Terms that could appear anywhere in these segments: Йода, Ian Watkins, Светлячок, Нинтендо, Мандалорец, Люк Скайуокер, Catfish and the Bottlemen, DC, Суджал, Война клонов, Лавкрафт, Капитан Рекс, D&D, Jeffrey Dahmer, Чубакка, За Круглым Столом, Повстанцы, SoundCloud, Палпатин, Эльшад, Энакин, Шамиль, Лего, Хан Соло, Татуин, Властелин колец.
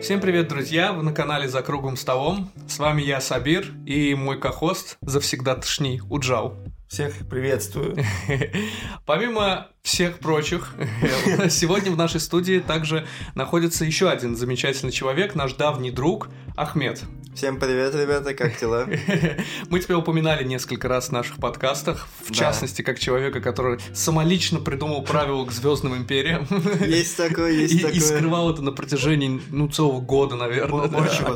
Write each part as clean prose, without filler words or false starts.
Всем привет, друзья! Вы на канале «За круглым столом». С вами я, Сабир, и мой ко-хост завсегдаташний Уджау. Всех приветствую. Помимо всех прочих, сегодня в нашей студии также находится еще один замечательный человек, наш давний друг Ахмед. Всем привет, ребята, как дела? Мы тебя упоминали несколько раз в наших подкастах, в частности, как человека, который самолично придумал правила к Звездным империям. Есть такое, есть такое. И скрывал это на протяжении, целого года, наверное.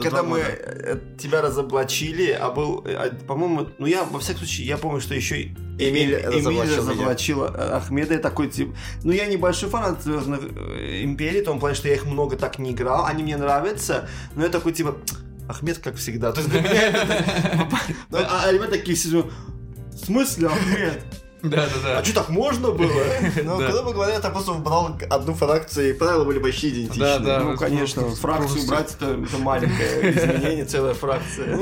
Когда мы тебя разоблачили, по-моему, я, во всяком случае, я помню, что еще Эмиль разоблачил Ахмеда, и такой тип. Я небольшой фанат Звездных империй, в том плане, что я их много так не играл, они мне нравятся, но я такой типа... Ахмед, как всегда. То есть для меня это... А ребята такие все... В смысле, Ахмед? Да-да-да. А что, так можно было? Когда мы говорили, я просто брал одну фракцию, и правила были почти идентичны. Да-да. Конечно, фракцию брать, это маленькое изменение, целая фракция.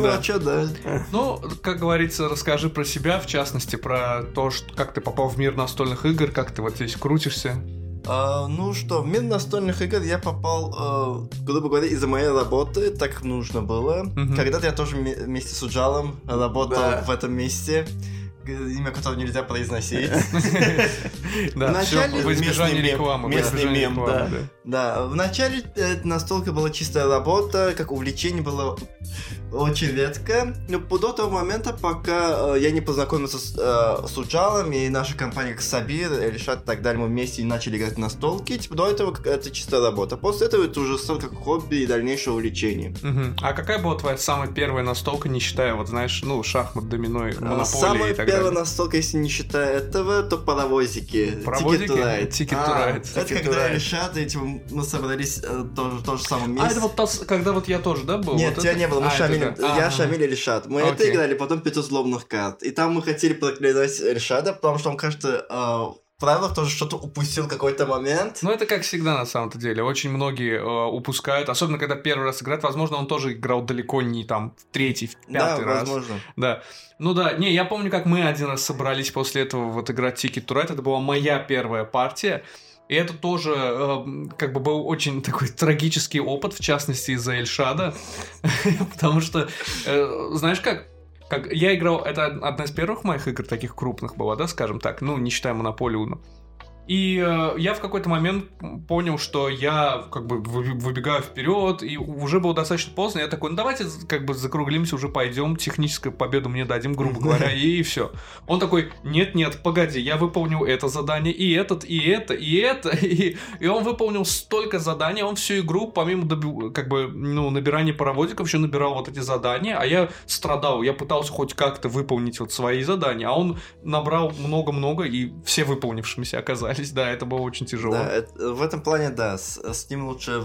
Как говорится, расскажи про себя, в частности, про то, как ты попал в мир настольных игр, как ты вот здесь крутишься. В мир настольных игр я попал, грубо говоря, из-за моей работы, так нужно было. Когда-то я тоже вместе с Суджалом работал в этом месте, имя которого нельзя произносить. Вначале местный мем, да. Вначале настолько была чистая работа, как увлечение было очень редко. Но до того момента, пока я не познакомился с Уджалом и наша компания как Сабир, Элишат и так далее, мы вместе начали играть в настолки. До этого это чистая работа. После этого это уже стало как хобби и дальнейшее увлечение. А какая была твоя самая первая настолка, не считая, шахмат, домино, монополии и так далее? Первая настолка, если не считая этого, то паровозики. Ticket to Ride. Это когда Элишат, мы собрались в том же самом месте. Это когда я тоже, да, был? Нет, тебя не было, мы Шамиль. Я, Шамиль и Элишат. Мы это играли, потом 5 злобных карт. И там мы хотели проклинать Элишата, потому что он, кажется, в правилах тоже что-то упустил какой-то момент. Это как всегда на самом-то деле. Очень многие упускают, особенно когда первый раз играют. Возможно, он тоже играл далеко не в третий, в пятый раз. Да, возможно. Да. Я помню, как мы один раз собрались после этого играть Ticket to Ride. Это была моя первая партия. И это тоже был очень такой трагический опыт, в частности, из-за Эльшада. Потому что, знаешь как, я играл, это одна из первых моих игр, таких крупных была, да, скажем так, не считая Монополию. И я в какой-то момент понял, что я выбегаю вперед, и уже было достаточно поздно. Я такой, давайте закруглимся, уже пойдем, техническую победу мне дадим, грубо говоря, и все. Он такой, нет, погоди, я выполнил это задание, и этот, и это, и это. И он выполнил столько заданий, он всю игру, помимо набирания паровозиков, еще набирал эти задания, а я страдал, я пытался хоть как-то выполнить свои задания, а он набрал много-много, и все выполнившимися оказались. Да, это было очень тяжело. Да, в этом плане, да, с ним лучше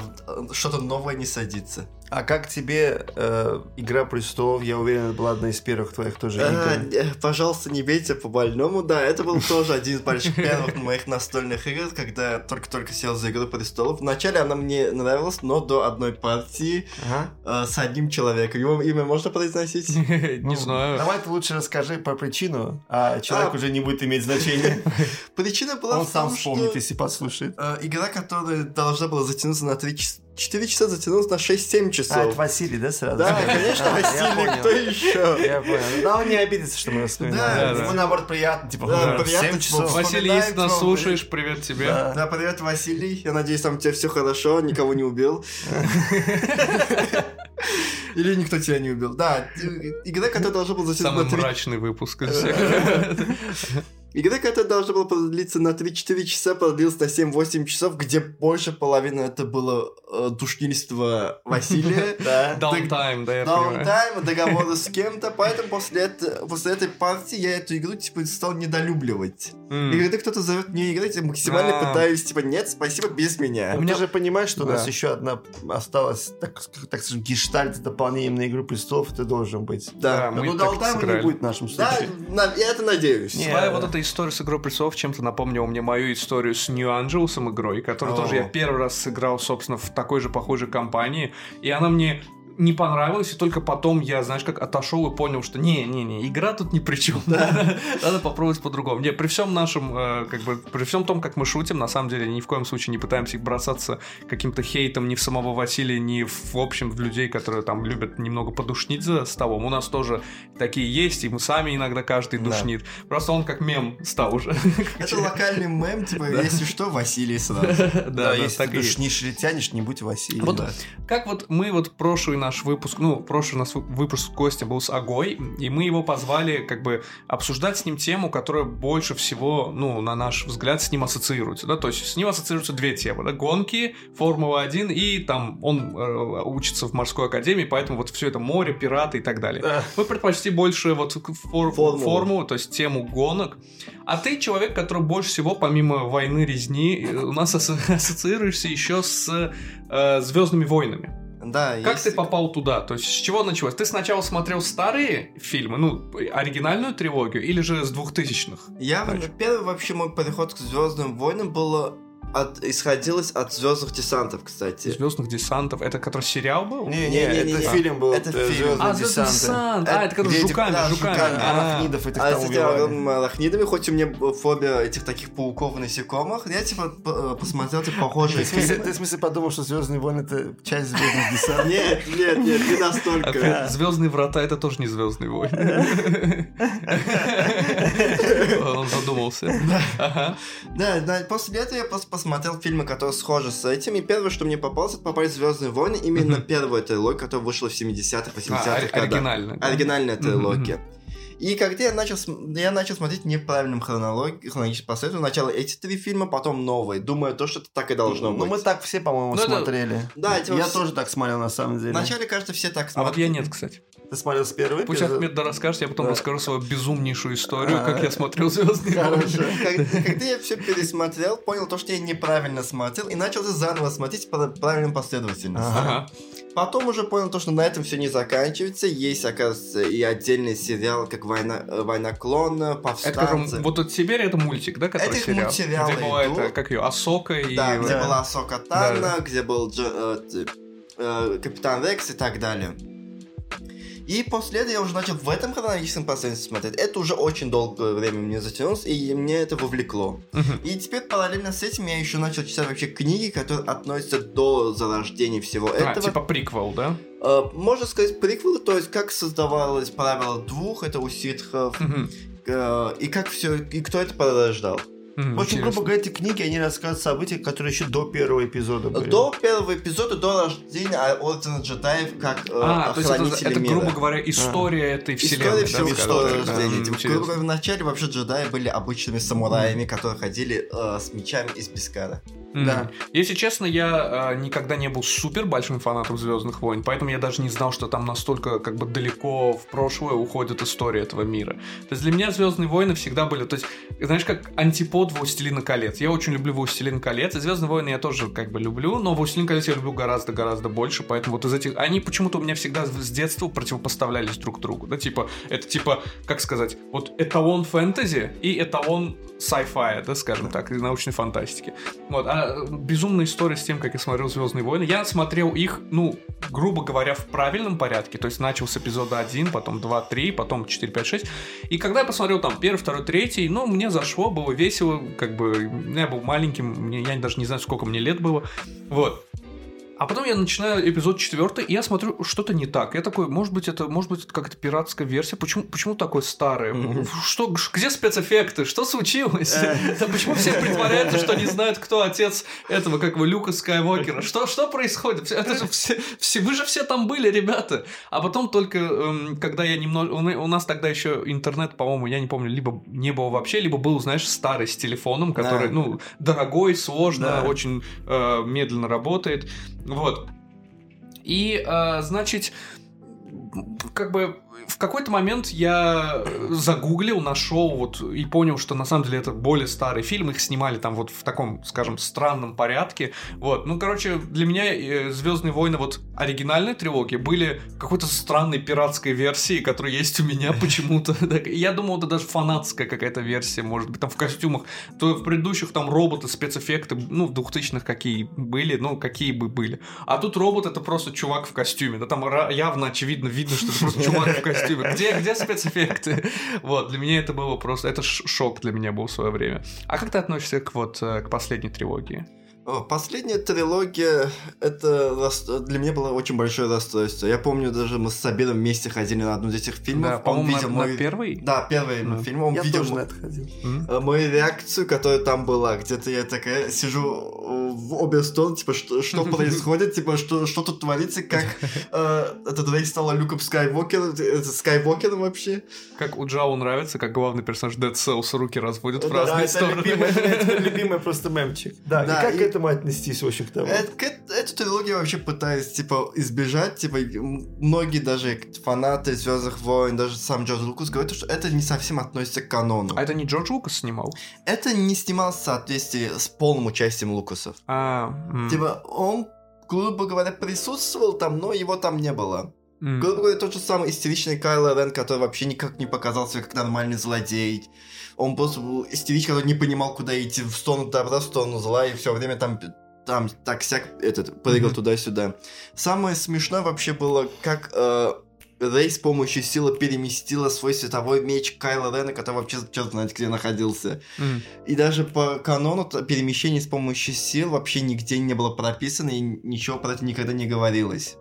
что-то новое не садиться. А как тебе «Игра престолов»? Я уверен, это была одна из первых твоих тоже игр. Пожалуйста, не бейте по-больному. Да, это был тоже один из больших первых моих настольных игр, когда я только-только сел за «Игру престолов». Вначале она мне нравилась, но до одной партии с одним человеком. Его имя можно произносить? Не знаю. Давай ты лучше расскажи про причину, а человек уже не будет иметь значения. Причина была в том, что... Он сам вспомнит, если подслушает. Игра, которая должна была затянуться на 4 часа, затянулось на 6-7 часов. Это Василий, да, сразу? Да, конечно, Василий, кто еще? Я понял. Да, он не обидится, что мы его вспоминаем. Да, мы, наоборот, приятно. Да, приятно. Василий, если нас слушаешь, привет тебе. Да, привет, Василий. Я надеюсь, там у тебя все хорошо, никого не убил. Или никто тебя не убил. Да, игра, которая должна была затянуться на 3... Самый мрачный выпуск из всех. Игра, которая должна была продлиться на 3-4 часа, продлилась на 7-8 часов, где больше половины это было душнильство Василия. Даунтайм, да, я понимаю. Даунтайм, договоры с кем-то, поэтому после этой партии я эту игру стал недолюбливать. И когда кто-то зовет мне играть, я максимально пытаюсь, нет, спасибо, без меня. У меня же, понимаешь, что у нас еще одна осталась, так скажем, гештальт с дополнением на «Игру престолов», это должен быть. Да, даунтайма не будет в нашем случае. Да, я это надеюсь. История с «Игрой престолов» чем-то напомнила мне мою историю с Нью-Анджелесом игрой, которую тоже я первый раз сыграл, собственно, в такой же похожей компании, и она мне не понравилось, и только потом я, знаешь, как отошел и понял, что не-не-не, игра тут ни при чем, да? Надо попробовать по-другому. Не, при всем нашем, как бы, при всем том, как мы шутим, на самом деле ни в коем случае не пытаемся бросаться каким-то хейтом ни в самого Василия, ни в общем в людей, которые там любят немного подушнить за столом. У нас тоже такие есть, и мы сами иногда каждый душнит. Да. Просто он как мем стал уже. Это локальный мем, типа, если что, Василий сразу. Да, если ты душнишь или тянешь, не будь Василием. Как вот мы вот прошлый наш выпуск, ну, прошлый наш выпуск Костя был с Агой, и мы его позвали как бы обсуждать с ним тему, которая больше всего, ну, на наш взгляд, с ним ассоциируется, да, то есть с ним ассоциируются две темы, да, гонки, Формула-1 и там он учится в морской академии, поэтому вот все это море, пираты и так далее. Мы предпочли больше вот форму, то есть тему гонок, а ты человек, который больше всего, помимо войны, резни, у нас ассоциируешься еще с «Звездными войнами». Да, как ты попал туда? То есть с чего началось? Ты сначала смотрел старые фильмы, ну, оригинальную трилогию, или же с 2000-х? Первый вообще мой подход к «Звездным войнам» был исходилось от «Звездных десантов», кстати. «Звездных десантов» — это который сериал был? Не, фильм был. Это фильм. «Звездные десанты». А, это который с жуками. Арахнидов этих там убивали. Арахнидами, хоть у меня фобия этих таких пауков и насекомых, я типа посмотрел, типа, похожие фильмы. Ты в смысле подумал, что «Звездные войны» — это часть «Звездных десантов»? Нет, не настолько. «Звездные врата» — это тоже не «Звездные войны». Он задумался. Да, после этого я просто посмотрел фильмы, которые схожи с этим, и первое, что мне попалось, это попались «Звездные войны», именно первая трилогия, которая вышла в 70-х, 80-х годах. Оригинальная трилогия. И когда я начал смотреть в неправильном хронологическом последовательности, сначала эти три фильма, потом новые, думая то, что это так и должно быть. Ну, мы так все, по-моему, смотрели. Да, я тоже так смотрел, на самом деле. Вначале, кажется, все так смотрели. А вот я нет, кстати. Ты смотрел с первого? Пусть Ахмед расскажет, я потом расскажу свою безумнейшую историю, как я смотрел «Звездные войны». Когда я все пересмотрел, понял то, что я неправильно смотрел, и начал заново смотреть по правильной последовательности. Потом уже понял то, что на этом все не заканчивается. Есть, оказывается, и отдельный сериал, как «Война клонов», «Повстанцы». Вот теперь это мультик, да, который сериал? Это мультсериалы идут. Где была это, как ее, Асока и... Да, где была Асока Тана, где был Капитан Рекс и так далее. И после этого я уже начал в этом хронологическом последовательности смотреть. Это уже очень долгое время мне затянулось, и мне это вовлекло. И теперь параллельно с этим я еще начал читать вообще книги, которые относятся до зарождения всего этого. Типа приквел, да? Можно сказать приквел, то есть как создавалось правило двух, это у ситхов, и как все, и кто это порождал. В общем, грубо говоря, эти книги, они рассказывают события, которые еще до первого эпизода были. До первого эпизода, до рождения Ордена Джедаев, как охранители мира. Это, грубо говоря, история этой вселенной. История всего рождения. Грубо говоря, вначале вообще джедаи были обычными самураями, которые ходили с мечами из песка. Да. Если честно, я никогда не был супер большим фанатом «Звездных войн», поэтому я даже не знал, что там настолько как бы далеко в прошлое уходит история этого мира. То есть для меня «Звездные войны» всегда были, то есть, знаешь, как антипод «Властелина колец». Я очень люблю «Властелин колец», и «Звездные войны» я тоже как бы люблю, но «Властелин колец» я люблю гораздо-гораздо больше, поэтому вот из этих... Они почему-то у меня всегда с детства противопоставлялись друг другу, да, типа, это типа, как сказать, вот эталон фэнтези и эталон sci-fi, да, скажем так, и научной фантастики. Вот, безумная история с тем, как я смотрел «Звездные войны». Я смотрел их, ну, грубо говоря, в правильном порядке. То есть начал с эпизода 1, потом 2, 3, потом 4, 5, 6. И когда я посмотрел там 1, 2, 3, ну, мне зашло, было весело, как бы, я был маленьким, я даже не знаю, сколько мне лет было. Вот. А потом я начинаю эпизод 4, и я смотрю, что-то не так. Я такой, может быть, это как-то пиратская версия. Почему такое старое? Что, где спецэффекты? Что случилось? Почему все притворяются, что не знают, кто отец этого, как бы, Люка Скайуокера? Что происходит? Вы же все там были, ребята. А потом только, когда я немного... У нас тогда еще интернет, по-моему, я не помню, либо не было вообще, либо был, знаешь, старый с телефоном, который, ну, дорогой, сложно, очень медленно работает. Вот. И, значит, как бы в какой-то момент я загуглил, нашел вот и понял, что на самом деле это более старый фильм, их снимали там вот в таком, скажем, странном порядке. Вот, ну, короче, для меня «Звездные войны» вот оригинальной трилогии были какой-то странной пиратской версии, которая есть у меня почему-то. Я думал, это даже фанатская какая-то версия, может быть, там в костюмах. То в предыдущих там роботы, спецэффекты, ну, в 2000-х какие были, ну, какие бы были. А тут робот — это просто чувак в костюме. Да там явно, очевидно, видно, что это просто чувак в костюме. Где спецэффекты? Вот, для меня это было просто... Это шок для меня был в свое время. А как ты относишься к последней трилогии? Последняя трилогия, это для меня было очень большое расстройство. Я помню, даже мы с Сабиром вместе ходили на одну из этих фильмов. Да, по-моему, он видел мой... первый? Да, первый фильм. Он видел мою реакцию, которая там была. Где-то я такая сижу в обе стороны, типа, что происходит, типа, что тут творится, как этот Рей стал Люком Скайуокером вообще. Как Уджау нравится, как главный персонаж Dead Cells руки разводит в разные стороны. Это любимый просто мемчик. Да, как этому отнестись, в общем, к тому? Эту трилогию вообще пытаюсь, типа, избежать. Типа, многие даже фанаты «Звездных войн», даже сам Джордж Лукас говорит, что это не совсем относится к канону. А это не Джордж Лукас снимал? Это не снимал в соответствии с полным участием Лукасов. Типа, он, грубо говоря, присутствовал там, но его там не было. Грубо говоря, тот же самый истеричный Кайло Рен, который вообще никак не показал себя как нормальный злодей. Он просто был истеричный, который не понимал, куда идти, в сторону добра, в сторону зла, и все время там так-сяк прыгал туда-сюда. Самое смешное вообще было, как Рей с помощью силы переместила свой световой меч Кайло Рена, который вообще черт знает где находился. И даже по канону перемещение с помощью сил вообще нигде не было прописано, и ничего про это никогда не говорилось.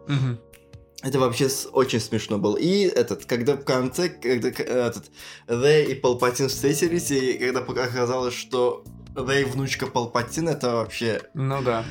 Это вообще очень смешно было. И когда в конце, Рей и Палпатин встретились, и когда оказалось, что Рей внучка Палпатина, это вообще... Ну да.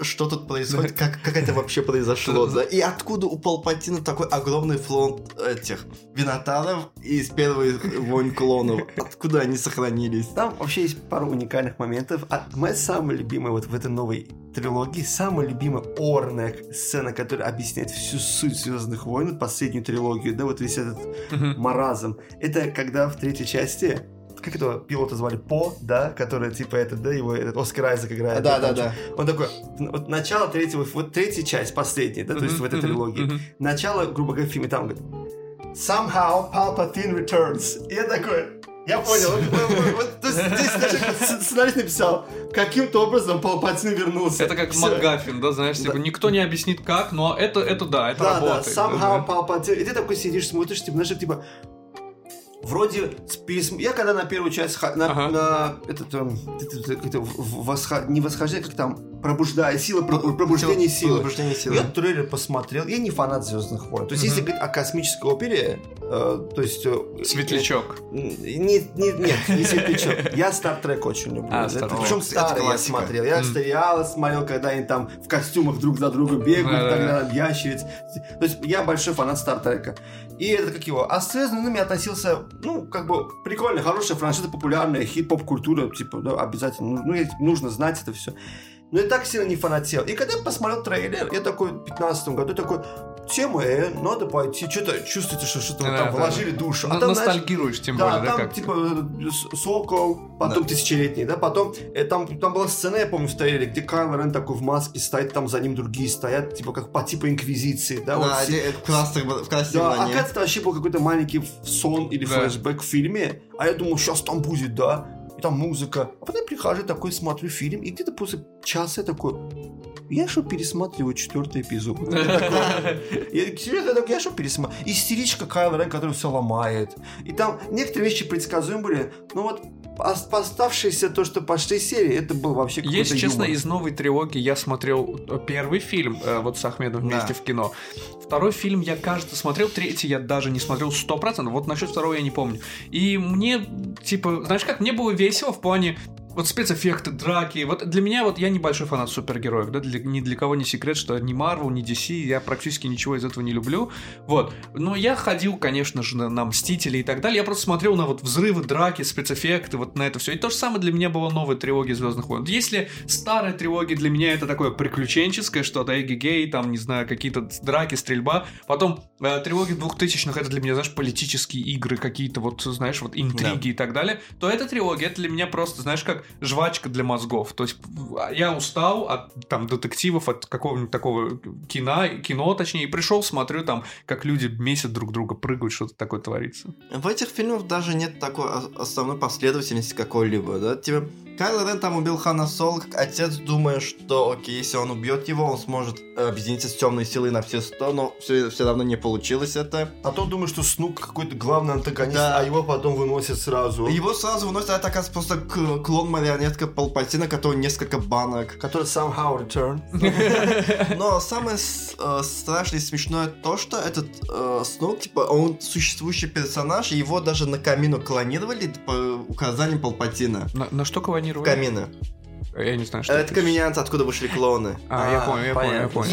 Что тут происходит, как это вообще произошло, да? И откуда у Палпатина такой огромный фронт этих винотаров из первой «Войн клонов»? Откуда они сохранились? Там вообще есть пару уникальных моментов. А моя самая любимая вот в этой новой трилогии, самая любимая орная сцена, которая объясняет всю суть «Звездных войн», последнюю трилогию, да, вот весь этот маразм. Это когда в третьей части... Как этого пилота звали? По, да? Который, типа, его Оскар Айзек играет. Да. Он такой, вот начало третьего, вот третья часть, последняя, да, то есть в этой трилогии. Начало, грубо говоря, в фильме, там говорит «Somehow Palpatine returns». И я такой, я понял. То есть здесь даже сценарист написал, каким-то образом Палпатин вернулся. Это как МакГаффин, да, знаешь, типа, никто не объяснит как, но это да, это работает. Да, «Somehow Palpatine». И ты такой сидишь, смотришь, типа, знаешь, типа, вроде письма. Я когда на первую часть пробуждение силы. Я трейлер посмотрел. Я не фанат «Звездных войн». То есть, если говорить о космической опере, то есть «Светлячок». Нет, не «Светлячок». Я «Стартрек» очень люблю. Причем «Старый» я смотрел. Я сериалы смотрел, когда они там в костюмах друг за другом бегают, тогда ящериц. То есть я большой фанат «Стартрека». И это как его. А с «Звездными» относился, ну, как бы прикольно, хорошая франшиза, популярная, хит, поп-культура, типа, да, обязательно. Ну, нужно знать это все. Но я так сильно не фанател. И когда я посмотрел трейлер, я такой в 2015 году такой, тема, надо пойти, что-то чувствуется, что что-то там вложили душу. А там, ностальгируешь, тем более, да? Там, типа, «Сокол», потом «Тысячелетний», да, потом там была сцена, я помню, в трейлере, где Кайло Рен такой в маске стоит, там за ним другие стоят, типа, как по типу «Инквизиции», да? Да, в красной броне. А это вообще был какой-то маленький сон или флешбэк в фильме, а я думал, сейчас там будет, да? И там музыка. А потом я прихожу, такой смотрю фильм, и где-то после часа я такой... Я что пересматриваю 4-й эпизод? Я что пересматриваю? Истеричка Кайло Рен, которая все ломает. И там некоторые вещи предсказуемы были. Но вот оставшиеся то, что пошли серии, это был вообще какой-то юмор. Если честно, из новой трилогии я смотрел первый фильм, вот с Ахмедом вместе в кино. Второй фильм я, кажется, смотрел, третий я даже не смотрел 100%, вот насчет второго я не помню. И мне, типа, знаешь как, мне было весело в плане... Вот спецэффекты, драки. Вот для меня, вот я небольшой фанат супергероев. Да? Ни для кого не секрет, что ни Marvel, ни DC, я практически ничего из этого не люблю. Вот. Но я ходил, конечно же, на Мстители и так далее. Я просто смотрел на вот взрывы, драки, спецэффекты, вот на это все. И то же самое для меня было новая трилогия Звездных войн. Если старая трилогия для меня это такое приключенческое, что-то эгегей, там, не знаю, какие-то драки, стрельба. Потом трилогия 2000-х это для меня, знаешь, политические игры, какие-то вот, знаешь, вот интриги и так далее. То эта трилогия, это для меня просто, знаешь, как жвачка для мозгов. То есть я устал от там, детективов, от какого-нибудь такого кино, и пришел, смотрю, там, как люди месяц друг друга прыгают, что-то такое творится. В этих фильмах даже нет такой основной последовательности какой-либо, да? Типа, Кайло Рен там убил Хана Соло, как отец, думая, что, окей, если он убьет его, он сможет объединиться с темной силой на все сто, но все равно не получилось это. А то думаешь, что Снук какой-то главный антагонист, да. А его потом выносят сразу. Его сразу выносят, а это, оказывается, просто клон-марионетка Палпатина, который несколько банок. Который somehow return. Но самое страшное и смешное то, что этот Снук, типа, он существующий персонаж, его даже на Камину клонировали по указаниям Палпатина. На что клонировали? Камина. Я не знаю, что это. Это каминянцы, откуда вышли клоуны. Я понял.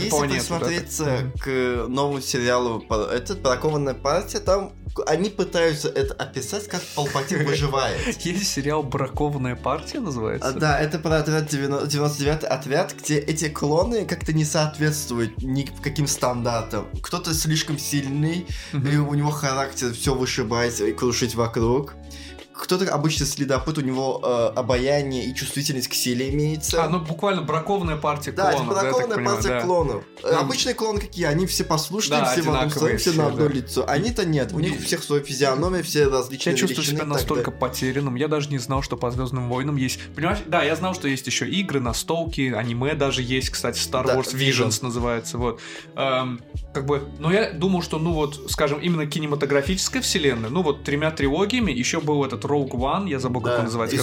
Если присмотреться к новому сериалу это «Бракованная партия», там они пытаются это описать, как Палпатин выживает. Есть сериал «Бракованная партия» называется? Да, это про отряд 99-й отряд, где эти клоны как-то не соответствуют никаким стандартам. Кто-то слишком сильный, и у него характер все вышибать и крушить вокруг. Кто-то обычно следопыт, у него обаяние и чувствительность к силе имеется. А, ну буквально бракованная партия клонов. Да, это бракованная партия клонов. Обычные клоны какие? Они все послушные, все в одном слое, все на одно лицо. Они-то нет, у них у всех своя физиономия, все различные величины. Я чувствую себя настолько потерянным, я даже не знал, что по Звездным войнам есть... Понимаешь, да, я знал, что есть еще игры, настолки, аниме даже есть, кстати, Star Wars Visions называется, вот. Как бы, но я думал, что, ну вот, скажем, именно кинематографическая вселенная, ну вот тремя трилогиями, еще был этот Rogue One, я забыл, как он называется.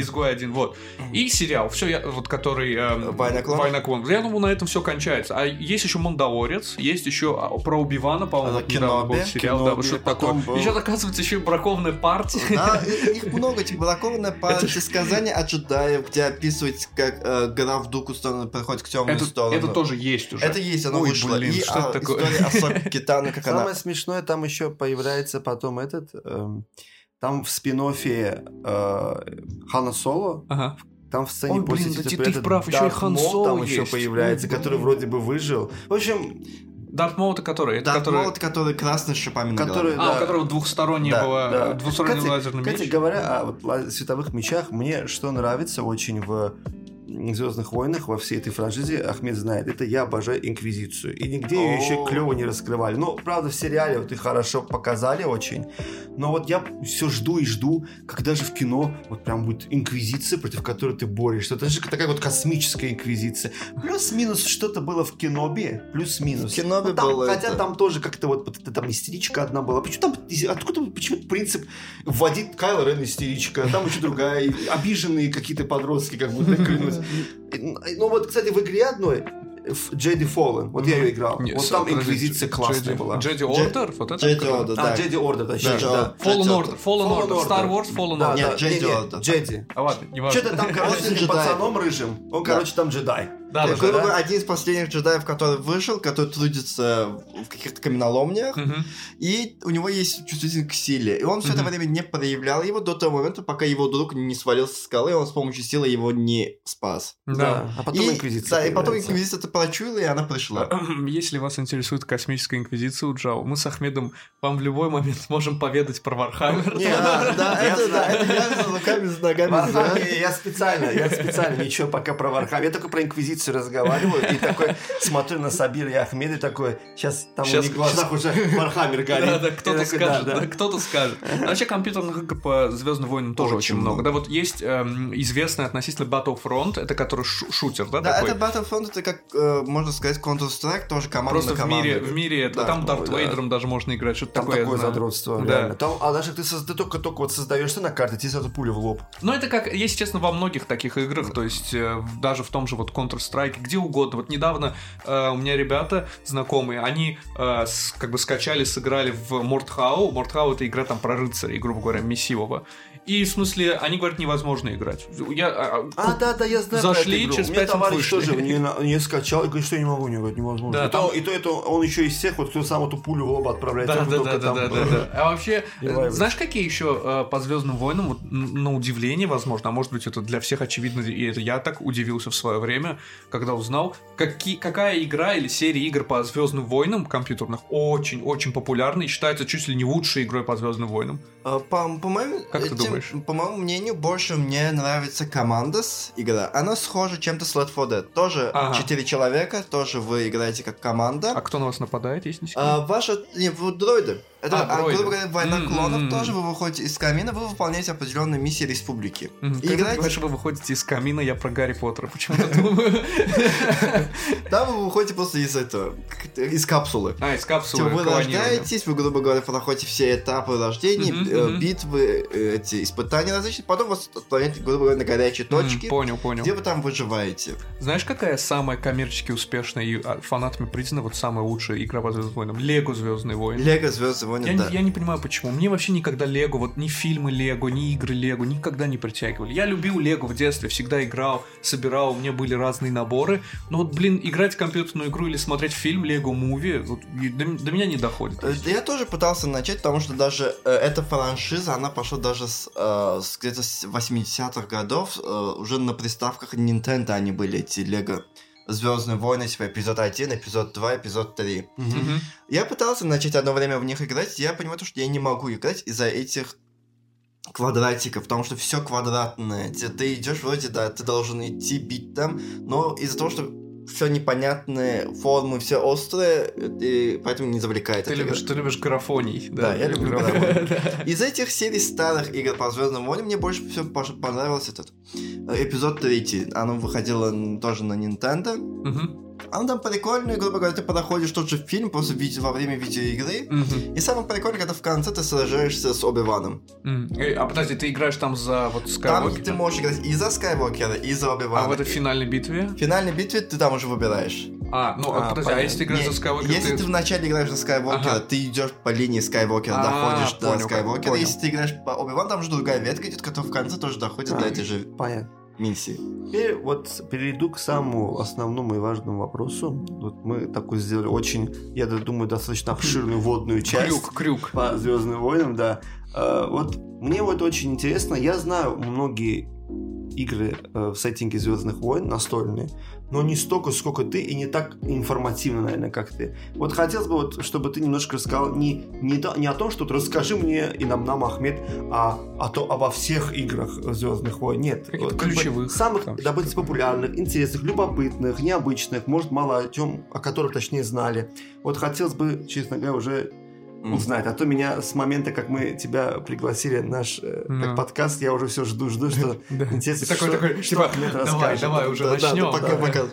Изгой 1, вот. И сериал, все, вот который... Война клонов. Я думал, на этом все кончается. А есть еще Мандалорец, есть еще про Оби-Вана, по-моему, недавно был сериал, да, что-то такое. Еще, оказывается, еще и бракованная партия. Да, их много, типа, бракованная партия, сказания о джедаях, где описывается, как граф Дуку приходит к темной стороне. Это тоже есть уже. Это есть, оно вышло. И история о Соке Китана, как она. Самое смешное, там еще появляется потом этот... Там в спин-оффе Хана Соло, там в сцене после этот прав, еще Дарт Мол там еще появляется, который вроде бы выжил. В общем... Дарт Мол это который? Дарт Мол это который красный с шипами на голове. У которого двухсторонний лазерный меч. Кстати, говоря о вот световых мечах, мне что нравится очень в... Звездных войнах, во всей этой франшизе, Ахмед знает, это я обожаю Инквизицию. И нигде ее еще клево не раскрывали. Ну, правда, в сериале вот их хорошо показали очень. Но вот я все жду и жду, когда же в кино вот прям будет Инквизиция, против которой ты борешься. Это же такая вот космическая Инквизиция. Плюс-минус что-то было в Кеноби. Плюс-минус. В Кеноби вот там, было хотя это... там тоже как-то вот там истеричка одна была. Почему там, откуда, почему принцип вводить Кайло Рен истеричка, там еще другая, обиженные какие-то подростки как будто клянусь. Ну вот, кстати, в игре одной Jedi Fallen, вот я ее играл. Вот там Инквизиция классная была. Jedi Order? Jedi Order, да. Fallen Order. Star Wars Fallen Order. Нет, Jedi Order. Что-то там, короче, пацаном рыжим. Он, короче, там джедай. Да. Один из последних джедаев, который вышел, который трудится в каких-то каменоломнях, и у него есть чувствительность к силе. И он все это время не проявлял его до того момента, пока его друг не свалился с скалы, и он с помощью силы его не спас. Да. А потом Инквизиция. Да, и потом Инквизиция это прочуяла, и она пришла. Если вас интересует космическая Инквизиция Уджау, мы с Ахмедом вам в любой момент можем поведать про Вархаммер. Да, это я с руками, с ногами. Я специально ничего пока про Вархаммер. Я только про Инквизицию разговариваю, и такой смотрю на Сабира и Ахмеда, и такой, сейчас там у них в глазах уже Вархаммер горит. Да, кто-то скажет, кто-то скажет. Вообще компьютерных игр по Звездным войнам тоже очень много. Да, вот есть известный относительно Battlefront, это который шутер, да? Да, это Battlefront, это как, можно сказать, Counter-Strike, тоже команда на команду. Просто в мире, там Дарт Вейдером даже можно играть, что-то такое. Там такое задротство, реально. А даже ты только вот создаешься на карте, тебе сразу пуля в лоб. Ну, это как, если честно, во многих таких играх, то есть даже в том же вот Counter-Strike, где угодно. Вот недавно у меня ребята знакомые, они как бы скачали, сыграли в Мортхау. Мортхау — это игра там про рыцарей, грубо говоря, мессивова. И, в смысле, они говорят, невозможно играть. Я знаю, зашли, через 5 минут товарищ тоже не скачал и говорит, что я не могу не играть, невозможно. Да, там... И то он еще из всех, вот, кто сам эту пулю в лоб отправляет. Да. А вообще, знаешь, какие еще по «Звездным войнам», вот, на удивление, возможно, а может быть, это для всех очевидно, и это я так удивился в свое время, когда узнал, какая игра или серия игр по «Звездным войнам» компьютерных очень-очень популярна и считается чуть ли не лучшей игрой по «Звездным войнам». По моему мнению, больше мне нравится Commandos игра. Она схожа чем-то с Left 4 Dead. Тоже 4 человека, тоже вы играете как команда. А кто на вас нападает, если не секрет? Вы дроиды. Это, грубо говоря, «Война клонов» тоже. Вы выходите из камина, вы выполняете определенные миссии республики. Дальше вы выходите из камина, я про Гарри Поттера почему-то думаю. Да, вы выходите просто из капсулы. Из капсулы. Вы рождаетесь, вы, грубо говоря, проходите все этапы рождения, битвы, эти испытания различные, потом вас отправляют, грубо говоря, на горячие точки. Понял. Где вы там выживаете. Знаешь, какая самая коммерчески успешная и фанатами признана вот самая лучшая игра по «Звездным войнам»? Лего «Звездные войны». Я не понимаю, почему. Мне вообще никогда Лего, вот ни фильмы Лего, ни игры Лего никогда не притягивали. Я любил Лего в детстве, всегда играл, собирал, у меня были разные наборы. Но вот, играть в компьютерную игру или смотреть фильм Лего Муви вот, до меня не доходит. Я тоже пытался начать, потому что даже эта франшиза, она пошла даже где-то с 80-х годов, уже на приставках Nintendo они были, эти Лего. «Звездные войны», типа эпизод 1, эпизод 2, эпизод 3. Mm-hmm. Я пытался начать одно время в них играть, я понимаю, что я не могу играть из-за этих квадратиков, потому что все квадратное. Ты идешь вроде, да, ты должен идти бить там, но из-за того, что все непонятные формы, все острые, и поэтому не завлекает. Ты любишь графоний. Да, я люблю графоний. Из этих серий старых игр по «Звездным войнам» мне больше всего понравился этот эпизод 3. Оно выходило тоже на Nintendo. Оно там прикольное, грубо говоря, ты подоходишь тот же фильм просто во время видеоигры. И самое прикольное, когда в конце ты сражаешься с Оби-Ваном. Подожди, ты играешь там за Скайуокера? Там ты можешь играть и за Скайуокера, и за Оби-Вана. А в этой финальной битве? В финальной битве ты там уже выбираешь. Подожди, если ты играешь за Скайуокера? Если ты вначале играешь за Скайуокера, ты идешь по линии Скайуокера, доходишь до Скайуокера. Если ты играешь по Оби-Вану, там же другая ветка идет, которая в конце тоже доходит до этой же... миссии. И вот перейду к самому основному и важному вопросу. Вот мы такую сделали очень, я думаю, достаточно обширную водную часть по «Звездным войнам», да. Вот мне вот очень интересно. Я знаю многие игры в сеттинге «Звездных войн» настольные, но не столько, сколько ты, и не так информативно, наверное, как ты. Вот хотелось бы, чтобы ты немножко рассказал не о том, что расскажи мне и нам, Ахмед, обо всех играх «Звездных войн». Нет. Вот, ключевых. Самых, допустим, популярных, интересных, любопытных, необычных, может, мало о чем, о которых, точнее, знали. Вот хотелось бы, честно говоря, уже узнать. А то меня с момента, как мы тебя пригласили в наш подкаст, я уже все жду, что интересно, что Ахмед расскажет. Давай уже начнем. Пока.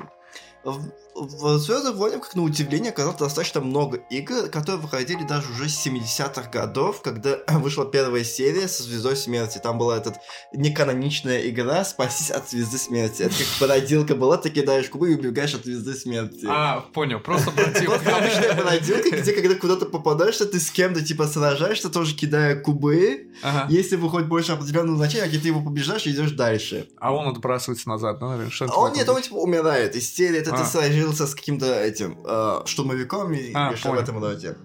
В «Звездных войнах», как на удивление, оказалось достаточно много игр, которые выходили даже уже с 70-х годов, когда вышла первая серия со «Звездой смерти». Там была эта неканоничная игра «Спасись от звезды смерти». Это как бородилка была, ты кидаешь кубы и убегаешь от звезды смерти. Понял, просто бородилка. Просто обычная бородилка, где когда куда-то попадаешься, ты с кем-то типа сражаешься, тоже кидая кубы. Если выходит больше определенного значения, а ты его побеждаешь и идешь дальше. А он отбрасывается назад, наверное. Он типа умирает. Из серии ты сражился с каким-то этим штурмовиком и что в этом роде.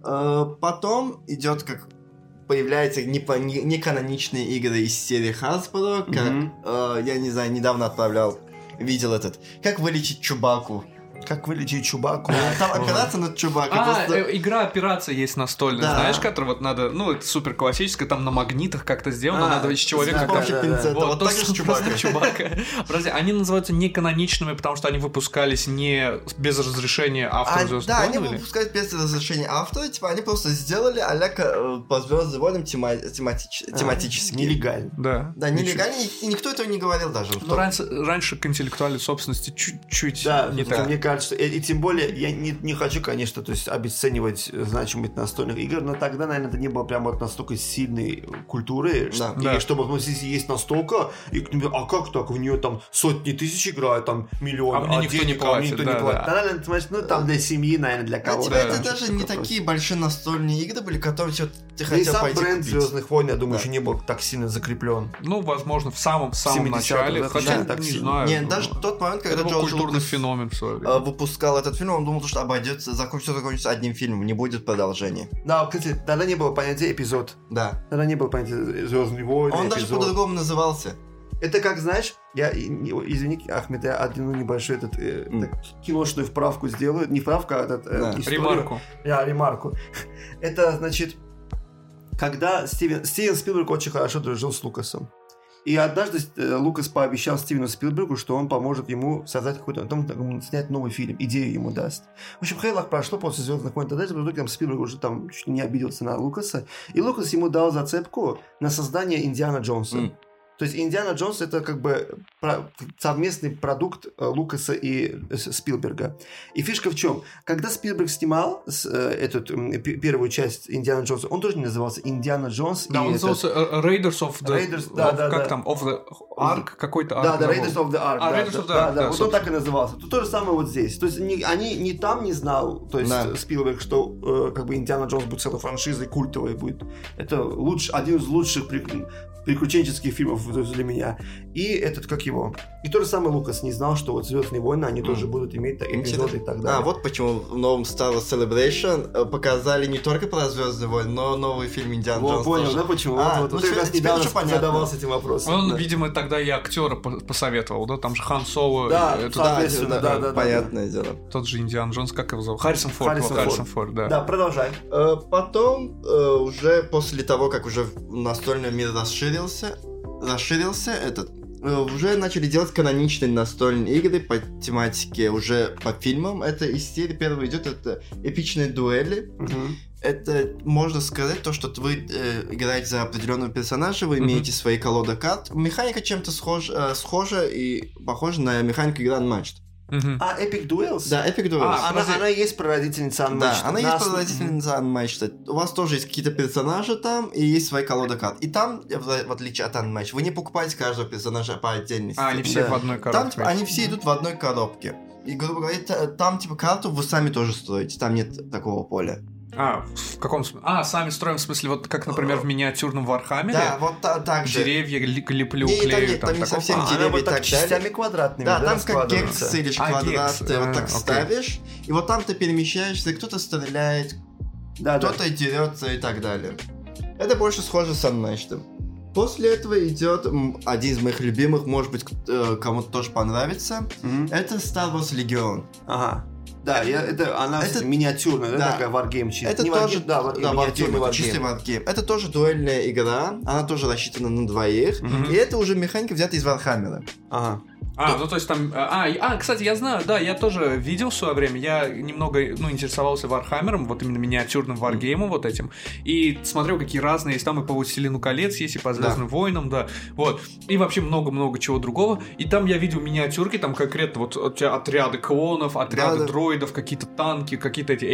Потом идет, как появляются неканоничные игры из серии Hasbro, как я не знаю, недавно видел как вылечить Чубакку. Как вылечить Чубакку? Там операция над Чубаккой. Игра «Операция» есть настольная, знаешь, которая вот надо... это супер классическая, там на магнитах как-то сделано, надо ведь человека... Вот так же Чубакка. Подожди, они называются неканоничными, потому что они выпускались не без разрешения автора «Звёздных войн». Да, они выпускались без разрешения автора, типа они просто сделали а-ля по «Звёздным войнам» тематически. Нелегально. Да, нелегально, и никто этого не говорил даже. Раньше к интеллектуальной собственности чуть-чуть не так. кажется, и тем более, я не хочу, конечно, то есть обесценивать значимость настольных игр, но тогда, наверное, это не было прям вот настолько сильной культуры, да, и да, чтобы, ну, если есть настолько, и, а как так, в нее там сотни тысяч играют, там миллионы, а мне денег, никто не платит. Да, да. Ну, там для семьи, наверное, для кого-то. А это даже не такие большие настольные игры были, которые что-то ты хотел пойти купить. И сам бренд «Звездных войн», я думаю, еще не был так сильно закреплен. Ну, возможно, в самом начале, хотя не знаю. Нет, даже тот момент, когда Джордж Лукас выпускал этот фильм, он думал, что обойдется, закончится, закончится одним фильмом, не будет продолжения. Да, кстати, тогда не было понятия эпизод. Да. Тогда не было понятия «Звездные войны», он даже по-другому назывался. Это как, знаешь, я, извини, Ахмед, я одну небольшую киношную вправку сделаю. Не вправку, а историю. Ремарку. Да, ремарку. Это, значит, когда Стивен Спилберг очень хорошо дружил с Лукасом. И однажды Лукас пообещал Стивену Спилбергу, что он поможет ему создать какой-то, там, снять новый фильм, идею ему даст. В общем, Хейлах прошло после «Звездных войн», тогда там Спилберг уже там чуть не обиделся на Лукаса, и Лукас ему дал зацепку на создание «Индиана Джонса». То есть «Индиана Джонс» — это как бы совместный продукт Лукаса и Спилберга. И фишка в чем? Когда Спилберг снимал первую часть «Индиана Джонса», он тоже не назывался «Индиана Джонс». Да, он назывался «Raiders of the Ark». «Raiders of the Ark». Вот он так и назывался. То же самое вот здесь. То есть они не там не знал, то есть Спилберг, что как бы «Индиана Джонс» будет целой франшизой, культовой будет. Это один из лучших приключенческих фильмов для меня. И И то же самое Лукас не знал, что вот «Звездные войны», они тоже будут иметь эпизоды и так далее. А вот почему в новом Star Wars Celebration показали не только про «Звездные войны», но новый фильм «Индиана Джонс». Понял, да, почему? Теперь задавался этим вопросом. Он, видимо, тогда и актера посоветовал, да? Там же Хан Соло. Да, соответственно, да. Понятное дело. Тот же «Индиана Джонс», как его зовут? Харрисон Форд, да. Да, продолжай. Потом, уже после того, как уже настольный мир расширился уже начали делать каноничные настольные игры по тематике, уже по фильмам. Это из серии первого идет, это эпичные дуэли. Это, можно сказать, то, что вы играете за определенного персонажа, вы имеете свои колоды карт. Механика чем-то схожа и похожа на механику игры Unmatched. А Epic Duels? Да, Epic Duels. Она есть прародительница Unmatched. Да, она есть прародительница Unmatched. У вас тоже есть какие-то персонажи там, и есть своя колода карт. И там, в отличие от Unmatched, вы не покупаете каждого персонажа по отдельности. Они все в одной коробке. Там, они все идут в одной коробке. И, грубо говоря, там, карту вы сами тоже строите, там нет такого поля. В каком смысле? Сами строим, в смысле, вот как, например, в миниатюрном Вархаммере. Да, вот так же. Деревья леплю, клею, там не совсем деревья и так частями квадратными, да? Да, там как гекс или квадрат, ты вот так ставишь, и вот там ты перемещаешься, и кто-то стреляет, кто-то дерется и так далее. Это больше схоже с Unmatched. После этого идет один из моих любимых, может быть, кому-то тоже понравится, это Star Wars Legion. Ага. Да, это миниатюрная, да, такая варгейм чистая. Это тоже чистый варгейм. Это тоже дуэльная игра, она тоже рассчитана на двоих, и это уже механика взята из Вархаммера. Ага. То есть там... кстати, я знаю, да, я тоже видел в свое время, я немного, интересовался Вархаммером, вот именно миниатюрным варгеймом вот этим, и смотрел, какие разные есть, там и по «Властелину колец» есть, и по «Звездным войнам», да, вот, и вообще много-много чего другого, и там я видел миниатюрки, там конкретно вот у тебя отряды клонов, отряды дроидов, какие-то танки, какие-то эти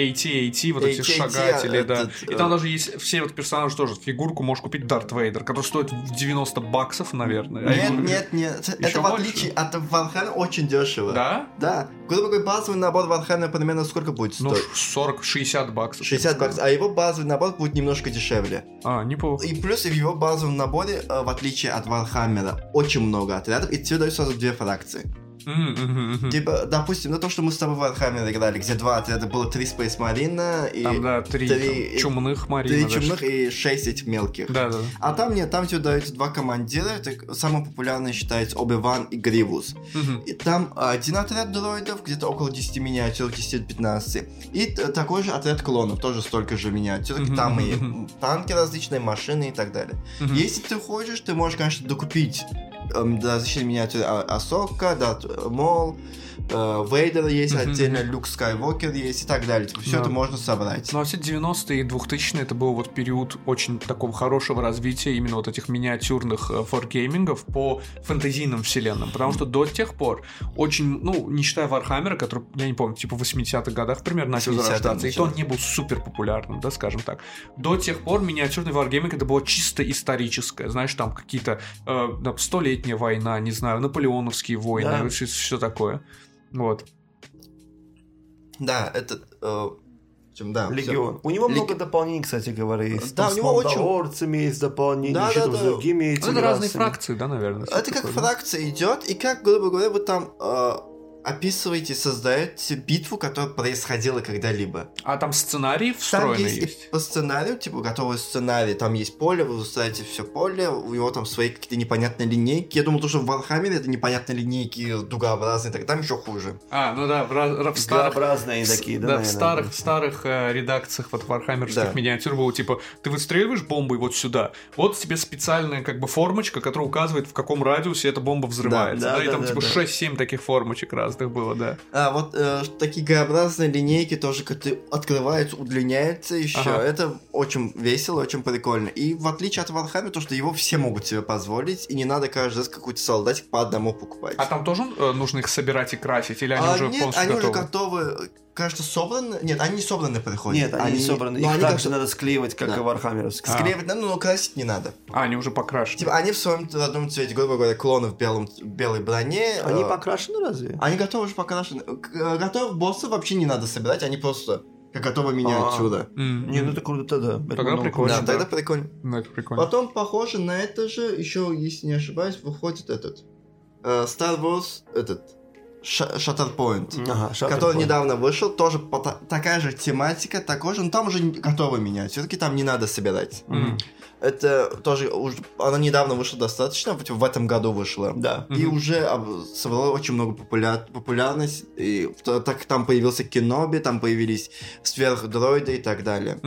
AT-AT, вот эти шагатели, да, и там даже есть все вот персонажи тоже, фигурку можешь купить Дарт Вейдер, который стоит $90, наверное. Нет, это в отличие от Вархаммер очень дешево. Да? Да. Грубо говоря, базовый набор Вархаммера примерно сколько будет стоить? $40-60. $60, а его базовый набор будет немножко дешевле. Неплохо. И плюс в его базовом наборе, в отличие от Вархаммера, очень много отрядов, и тебе дают сразу две фракции. Типа, допустим, то, что мы с тобой в Вархаммере играли, где два отряда было, 3 Space Marine и три чумных Марина. 3 чумных и 6 этих мелких. Да. А там нет, там тебе дают два командира, это самое популярное считается Оби-Ван и Гривус. И там один отряд дроидов, где-то около 10 миниатюрок, 10-15. И такой же отряд клонов, тоже столько же миниатюрок. Там и танки различные, машины и так далее. Если ты хочешь, ты можешь, конечно, докупить да, защитили меня Асока, Дарт Мол, Вейдер есть отдельно, Люк Скайуокер есть и так далее. Типа, все это можно собрать. Ну, а все 90-е и 2000-е это был вот период очень такого хорошего развития именно вот этих миниатюрных форгеймингов по фэнтезийным вселенным. Потому что до тех пор очень, ну, не считая Вархаммера, который, я не помню, типа в 80-х годах примерно начал зарождаться, и то он не был супер популярным, да, скажем так. До тех пор миниатюрный варгейминг это было чисто историческое. Знаешь, там какие-то Столетняя война, не знаю, наполеоновские войны, все такое. Вот. Да, этот... Легион. У него много дополнений, кстати говоря, есть. Да, у него очень... С молдоворцами есть дополнения, с другими этими расами. Это разные фракции, да, наверное? Это как фракция идет, и как, грубо говоря, вы там... описываете, создаете битву, которая происходила когда-либо. А там сценарий встроенный там есть? По сценарию, типа, готовый сценарий. Там есть поле, вы устраиваете все поле, у него там свои какие-то непонятные линейки. Я думал, то, что в Вархаммере это непонятные линейки дугообразные, так там еще хуже. А, ну да, в старых... Дугообразные такие, да, наверное, в старых редакциях вот вархаммерских миниатюр было, типа, ты выстреливаешь бомбой вот сюда, вот тебе специальная как бы формочка, которая указывает, в каком радиусе эта бомба взрывается. Да, и там типа 6-7 таких формочек разных. Было, да. А вот такие Г-образные линейки тоже открываются, удлиняются еще. Ага. Это очень весело, очень прикольно. И в отличие от Вархаммера, то, что его все могут себе позволить, и не надо каждый раз какой-то солдатик по одному покупать. А там тоже нужно их собирать и красить, или они уже полностью готовы? Нет, они уже готовы... Кажется, собраны... Нет, они не собраны приходят. Нет, они не собраны. Их также надо склеивать, как и вархаммеровские. Склеивать надо, но красить не надо. А, они уже покрашены. Типа, они в своем родном цвете, грубо говоря, клоны в белой броне. Они покрашены разве? Они готовы уже покрашены. Готовых боссов вообще не надо собирать, они просто готовы миниатюра. Не, ну это круто тогда. Тогда прикольно. Да, тогда прикольно. Ну, это прикольно. Потом, похоже, на это же, еще, если не ошибаюсь, выходит этот... Star Wars... Shatterpoint, который недавно вышел, тоже такая же тематика, такой же, но там уже готовы менять, все-таки там не надо собирать. Это тоже, она недавно вышла достаточно, в этом году вышла, да. И уже собрала очень много популярность, и так там появился Кеноби, там появились сверхдроиды и так далее.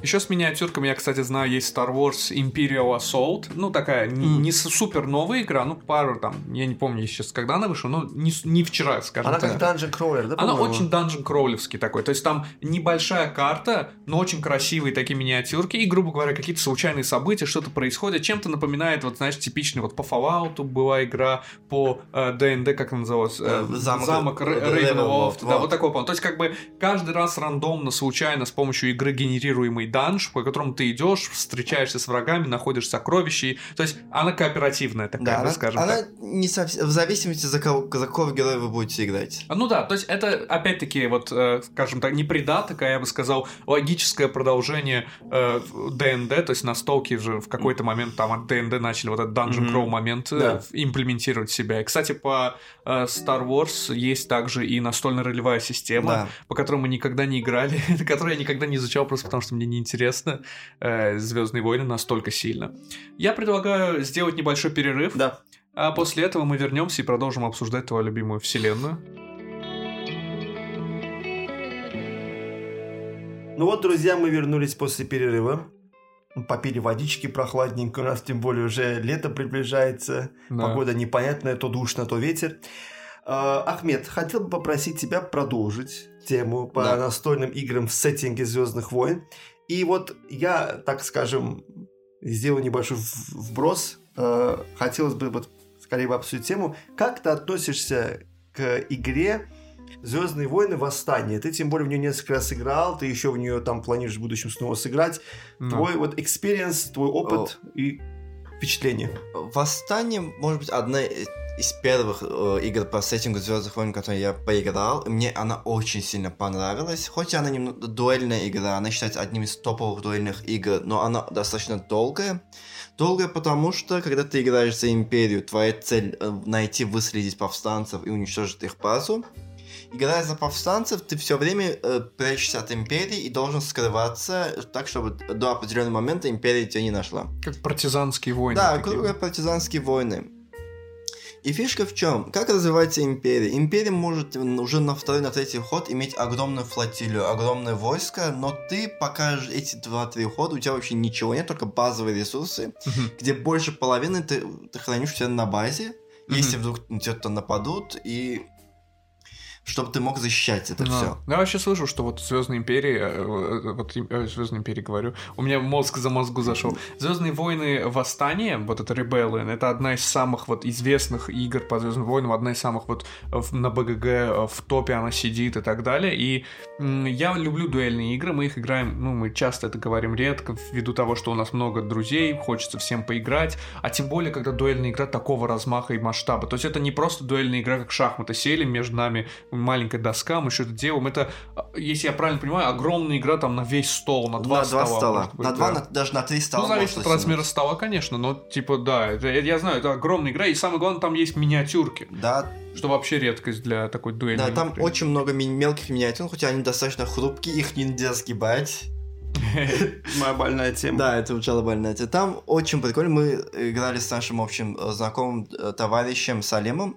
Еще с миниатюрками, я, кстати, знаю, есть Star Wars Imperial Assault. Ну, такая не супер новая игра, ну, пару там, я не помню сейчас, когда она вышла, но не вчера, скажем так. Она как Dungeon Crawler, да, по-моему? Она очень Dungeon Crawler-вский такой. То есть там небольшая карта, но очень красивые такие миниатюрки. И, грубо говоря, какие-то случайные события, что-то происходит. Чем-то напоминает, вот, знаешь, типичный вот по Fallout была игра, по D&D, как она называлась? Замок Ravenloft. Да, вот такой, по-моему. То есть как бы каждый раз рандомно, случайно с помощью игры генерируемый данж, по которому ты идешь, встречаешься с врагами, находишь сокровища. То есть она кооперативная такая, да, скажем она так. Не совсем, в зависимости за какого героя вы будете играть. Ну да, то есть это опять-таки вот, скажем так, не придаток, а я бы сказал, логическое продолжение ДНД, то есть настолки же в какой-то момент там от ДНД начали вот этот Dungeon Crawl момент имплементировать себя. И, кстати, по Star Wars есть также и настольно-ролевая система, по которой мы никогда не играли, которую я никогда не изучал просто потому, что мне неинтересно «Звездные войны» настолько сильно. Я предлагаю сделать небольшой перерыв, а после этого мы вернемся и продолжим обсуждать твою любимую вселенную. Ну вот, друзья, мы вернулись после перерыва. Попили водички прохладненько, у нас тем более уже лето приближается, погода непонятная, то душно, то ветер. Ахмед, хотел бы попросить тебя продолжить тему по настольным играм в сеттинге «Звездных войн». И вот я, так скажем, сделал небольшой вброс. Хотелось бы вот скорее обсудить тему. Как ты относишься к игре «Звездные войны. Восстание»? Ты тем более в нее несколько раз играл, ты еще в нее там планируешь в будущем снова сыграть. Твой вот экспириенс, твой опыт и впечатление. «Восстание» может быть одна из первых игр по сеттингу «Звездных войн», которые я поиграл, мне она очень сильно понравилась. Хоть она немного дуэльная игра, она считается одним из топовых дуэльных игр, но она достаточно долгая. Долгая, потому что, когда ты играешь за Империю, твоя цель найти, выследить повстанцев и уничтожить их базу. Играя за повстанцев, ты все время прячешься от Империи и должен скрываться так, чтобы до определенного момента Империя тебя не нашла. Как партизанские войны. Да, круглые партизанские войны. И фишка в чем? Как развивается империя? Империя может уже на второй, на третий ход иметь огромную флотилию, огромное войско, но ты покажешь эти 2-3 хода, у тебя вообще ничего нет, только базовые ресурсы, где больше половины ты хранишь себя на базе, если вдруг на тебя нападут, и чтобы ты мог защищать это все. Я вообще слышал, что вот в Звездной империи, вот Звездной империи говорю, у меня мозг за мозгу зашел. Звездные войны Восстание, вот это Rebellion, это одна из самых вот известных игр по Звездным войнам, одна из самых вот на БГГ в топе она сидит и так далее. И я люблю дуэльные игры, мы их играем, ну мы часто это говорим редко, ввиду того, что у нас много друзей, хочется всем поиграть, а тем более, когда дуэльная игра такого размаха и масштаба. То есть это не просто дуэльная игра, как шахматы, сели между нами маленькая доска, мы что-то делаем. Это, если я правильно понимаю, огромная игра там на весь стол, на два стола. Быть, на два, да. Даже на 3 стола. Ну, зависит от размера стола, конечно, но типа да, это, я знаю, это огромная игра, и самое главное, там есть миниатюрки. Да. Что вообще редкость для такой дуэли. Да, там игры. Очень много мелких миниатюр, хотя они достаточно хрупкие, их нельзя сгибать. Моя больная тема. Да, это Уджала больная тема. Там очень прикольно, мы играли с нашим общим знакомым товарищем Салемом,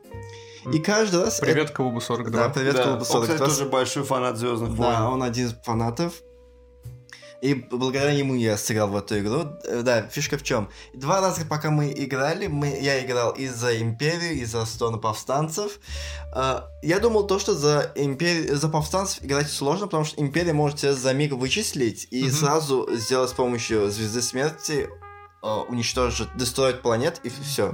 и каждый раз... Привет, Клубу 42. Да, привет, да. Клубу 42. Он, кстати, тоже большой фанат Звездных войн. Да, он один из фанатов. И благодаря ему я сыграл в эту игру. Да, фишка в чем? 2 раза, пока мы играли, я играл и за Империю, и за сторону повстанцев. Я думал то, что за повстанцев играть сложно, потому что Империя может тебя за миг вычислить и сразу сделать с помощью Звезды смерти, уничтожить, дестроить планет и все.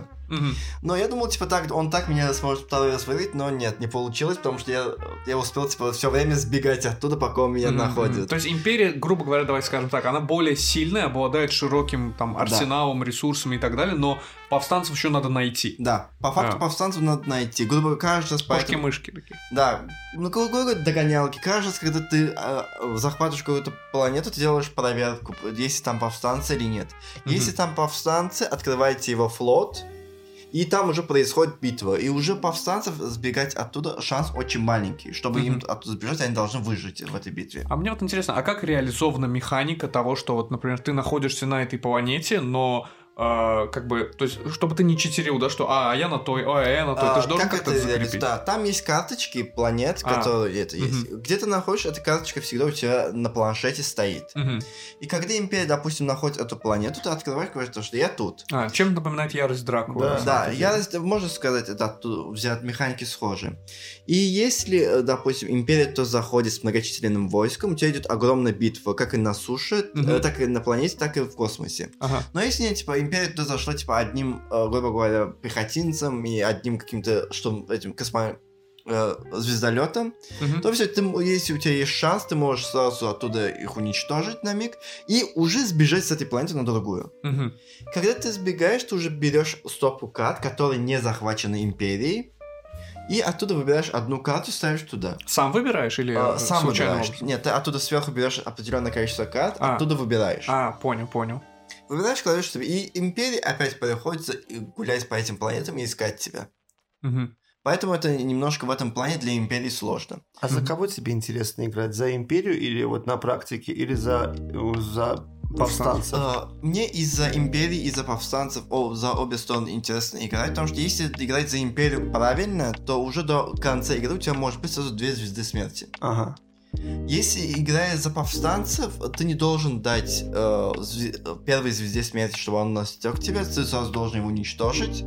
Но я думал, типа, так, он так меня сможет второй раз вырыть, но нет, не получилось, потому что я успел, типа, все время сбегать оттуда, пока он меня находит. То есть империя, грубо говоря, давайте скажем так, она более сильная, обладает широким там арсеналом, ресурсами и так далее, но повстанцев еще надо найти. Да, по факту повстанцев надо найти. Грубо говоря, каждый раз... Пушки-мышки такие. Да, ну, какой-то догонялки. Каждый раз, когда ты захватываешь какую-то планету, ты делаешь проверку, есть ли там повстанцы или нет. Если там повстанцы, открываете его флот... И там уже происходит битва. И уже повстанцев сбегать оттуда шанс очень маленький. Чтобы им оттуда сбежать, они должны выжить в этой битве. А мне вот интересно, а как реализована механика того, что вот, например, ты находишься на этой планете, но как бы, то есть, чтобы ты не читерил, да, что я на той, я на той. Ты же должен как-то закрепить. Да, там есть карточки планет, которые это есть. Где ты находишь, эта карточка всегда у тебя на планшете стоит. И когда Империя, допустим, находит эту планету, ты открываешь, говоришь, что я тут. Чем напоминает ярость Дракулы? Да, ярость, можно сказать, это взят механики схожи. И если, допустим, Империя, то заходит с многочисленным войском, у тебя идет огромная битва, как и на суше, так и на планете, так и в космосе. Но если нет, типа, Империя туда зашла, типа, одним, грубо говоря, пехотинцем и одним каким-то, что, этим звездолетом, то все, если у тебя есть шанс, ты можешь сразу оттуда их уничтожить на миг и уже сбежать с этой планеты на другую. Когда ты сбегаешь, ты уже берешь стопу карт, которые не захвачены Империей, и оттуда выбираешь одну карту, ставишь туда. Сам выбираешь или сам выбираешь? Нет, ты оттуда сверху берешь определенное количество карт, оттуда выбираешь. Понял. Выбираешь, кладешь себе, и Империи опять приходится гулять по этим планетам и искать тебя. Поэтому это немножко в этом плане для Империи сложно. А за кого тебе интересно играть? За Империю или вот на практике, или за повстанцев? Мне и за Империи, и за повстанцев за обе стороны интересно играть, потому что если играть за Империю правильно, то уже до конца игры у тебя может быть сразу 2 звезды смерти. Если, играя за повстанцев, ты не должен дать первой звезде смерти, чтобы он настёк тебя, ты сразу должен его уничтожить.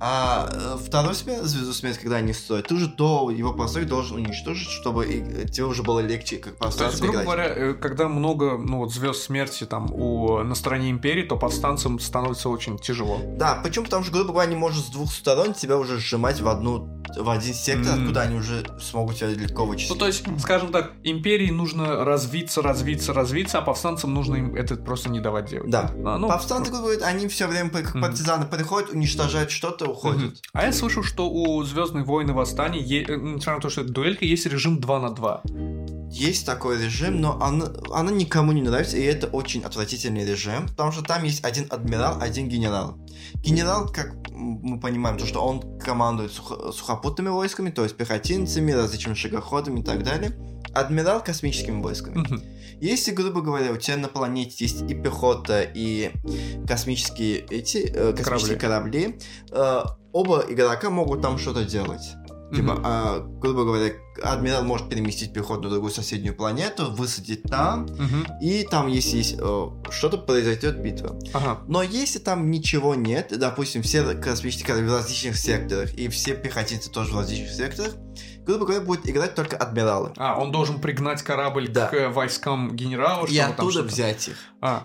А вторую звезду смерти, когда они строят, ты уже до его постройки должен уничтожить, чтобы тебе уже было легче как повстанцам играть. Грубо говоря, когда много звезд смерти там на стороне Империи, то повстанцам становится очень тяжело. Да, почему? Потому что, грубо говоря, они могут с 2 сторон тебя уже сжимать в один сектор, откуда они уже смогут тебя легко вычислить. Ну, то есть, скажем так, Империи нужно развиться, а повстанцам нужно им это просто не давать делать. Да. Повстанцы, грубо говоря, они все время как партизаны приходят, уничтожают что-то, уходит. А я слышал, что у «Звездных войн» и «Восстания», несмотря на то, что это дуэлька, есть режим 2 на 2. Есть такой режим, но она никому не нравится, и это очень отвратительный режим, потому что там есть один адмирал, один генерал. Генерал, как мы понимаем, то, что он командует сухопутными войсками, то есть пехотинцами, различными шагоходами и так далее. адмирал космическими войсками. Угу. Если, грубо говоря, у тебя на планете есть и пехота, и космические, корабли, оба игрока могут там что-то делать. Типа, mm-hmm. Грубо говоря, адмирал может переместить пехоту на другую соседнюю планету, высадить там, mm-hmm. и там, если есть что-то, произойдет битва. Ага. Но если там ничего нет, допустим, все космические корабли в различных секторах, и все пехотинцы тоже в различных секторах, грубо говоря, будут играть только адмиралы. А, он должен пригнать корабль к войскам генерала, чтобы и оттуда там что-то... взять их.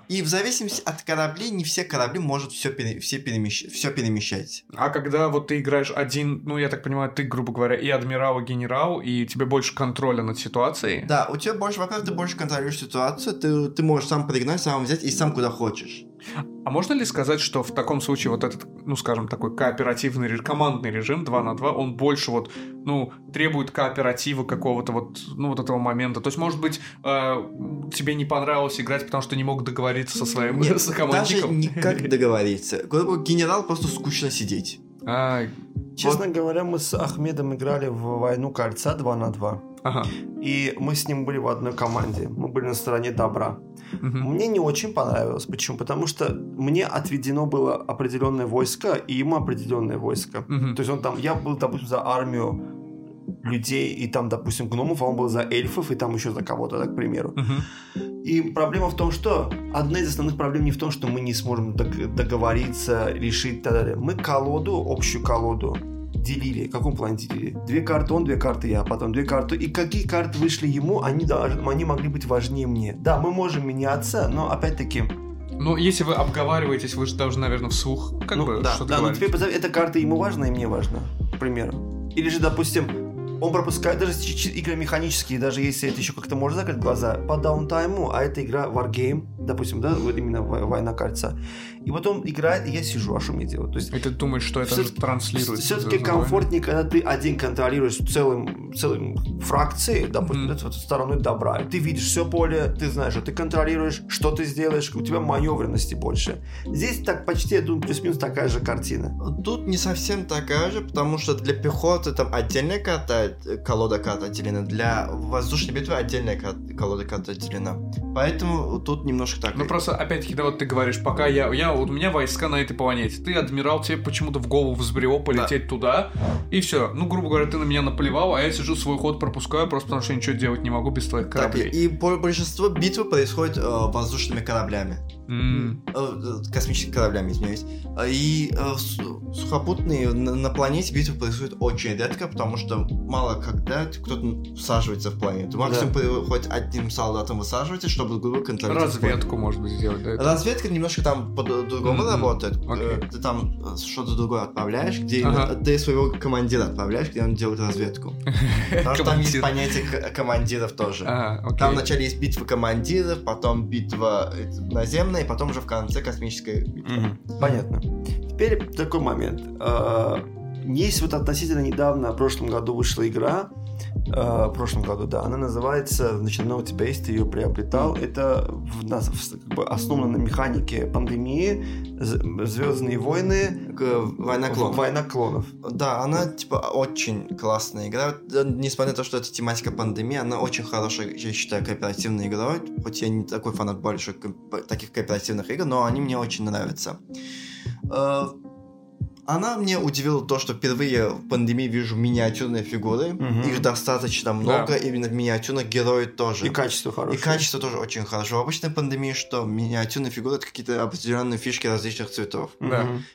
И в зависимости от кораблей, не все корабли могут все перемещать. А когда вот ты играешь один, ну, я так понимаю, ты, грубо говоря, и адмирал, и генерал, и тебе больше контроля над ситуацией. Да, у тебя больше, во-первых, ты больше контролируешь ситуацию, ты можешь сам пригнать, сам взять и сам куда хочешь. А можно ли сказать, что в таком случае вот этот, ну, скажем, такой кооперативный, командный режим 2 на 2, он больше вот, ну, требует кооператива какого-то вот, ну, вот этого момента? То есть, может быть, тебе не понравилось играть, потому что не мог договориться со своим сокомандником? Даже никак договориться. Генерал просто скучно сидеть. Честно говоря, мы с Ахмедом играли в «Войну кольца» 2 на 2. Ага. И мы с ним были в одной команде. Мы были на стороне добра. Угу. Мне не очень понравилось. Почему? Потому что мне отведено было определенное войско, и ему определенное войско. Угу. То есть он там, я был, допустим, за армию людей, и там, допустим, гномов, а он был за эльфов, и там еще за кого-то, так, к примеру. Угу. И проблема в том, что... Одна из основных проблем не в том, что мы не сможем договориться, решить и так далее. Мы колоду, общую колоду, делили. В каком плане делили? 2 карты он, 2 карты я, потом 2 карты. И какие карты вышли ему, они могли быть важнее мне. Да, мы можем меняться, но опять-таки... Ну, если вы обговариваетесь, вы же должны, наверное, вслух как бы что-то говорить. Да, но теперь эта карта ему важна, и мне важна, к примеру. Или же, допустим... Он пропускает даже игры механические, даже если это еще как-то можно закрыть глаза, по даунтайму, а это игра Wargame, допустим, да, вот именно «Война кольца». И потом играет, и я сижу, а что мне делать? То есть, и ты думаешь, что это транслируется? Все-таки комфортнее, когда ты один контролируешь целым фракцией, допустим, стороной добра. И ты видишь все поле, ты знаешь, что ты контролируешь, что ты сделаешь, у тебя маневренности больше. Здесь так почти, я думаю, плюс-минус такая же картина. Тут не совсем такая же, потому что для пехоты там отдельная колода карт отделена, для воздушной битвы отдельная колода карт отделена. Поэтому тут немножко так. Ну просто, опять-таки, да, вот ты говоришь, пока вот у меня войска на этой планете. Ты, адмирал, тебе почему-то в голову взбрело полететь туда, и все. Ну, грубо говоря, ты на меня наплевал, а я сижу, свой ход пропускаю, просто потому что ничего делать не могу без твоих кораблей. Так, и большинство битв происходит воздушными кораблями. Космическими кораблями, извиняюсь. И сухопутные на планете битвы происходят очень редко, потому что мало когда кто-то всаживается в планету. Максимум хоть одним солдатом высаживается, чтобы грубо контролировать. Разведку, может быть, сделать. Да, разведка немножко там по-другому работает. Okay. Ты там что-то другое отправляешь, где ты своего командира отправляешь, где он делает разведку. Потому что там есть понятие командиров тоже. Там вначале есть битва командиров, потом битва наземная, и потом уже в конце космическая битва. Понятно. Теперь такой момент. Есть вот относительно недавно, в прошлом году вышла игра, она называется, значит, она у тебя есть, ты ее приобретал, это как бы основано на механике пандемии, «Звездные войны», «Война клонов». «Война клонов». Да, она типа очень классная игра, несмотря на то, что это тематика пандемии, она очень хорошая, я считаю, кооперативная игра, хоть я не такой фанат больше таких кооперативных игр, но они мне очень нравятся. Она мне удивила то, что впервые в пандемии вижу миниатюрные фигуры. Их достаточно много, именно миниатюрных героев тоже. И качество хорошее. И качество тоже очень хорошо. В обычной пандемии что? Миниатюрные фигуры — это какие-то определенные фишки различных цветов.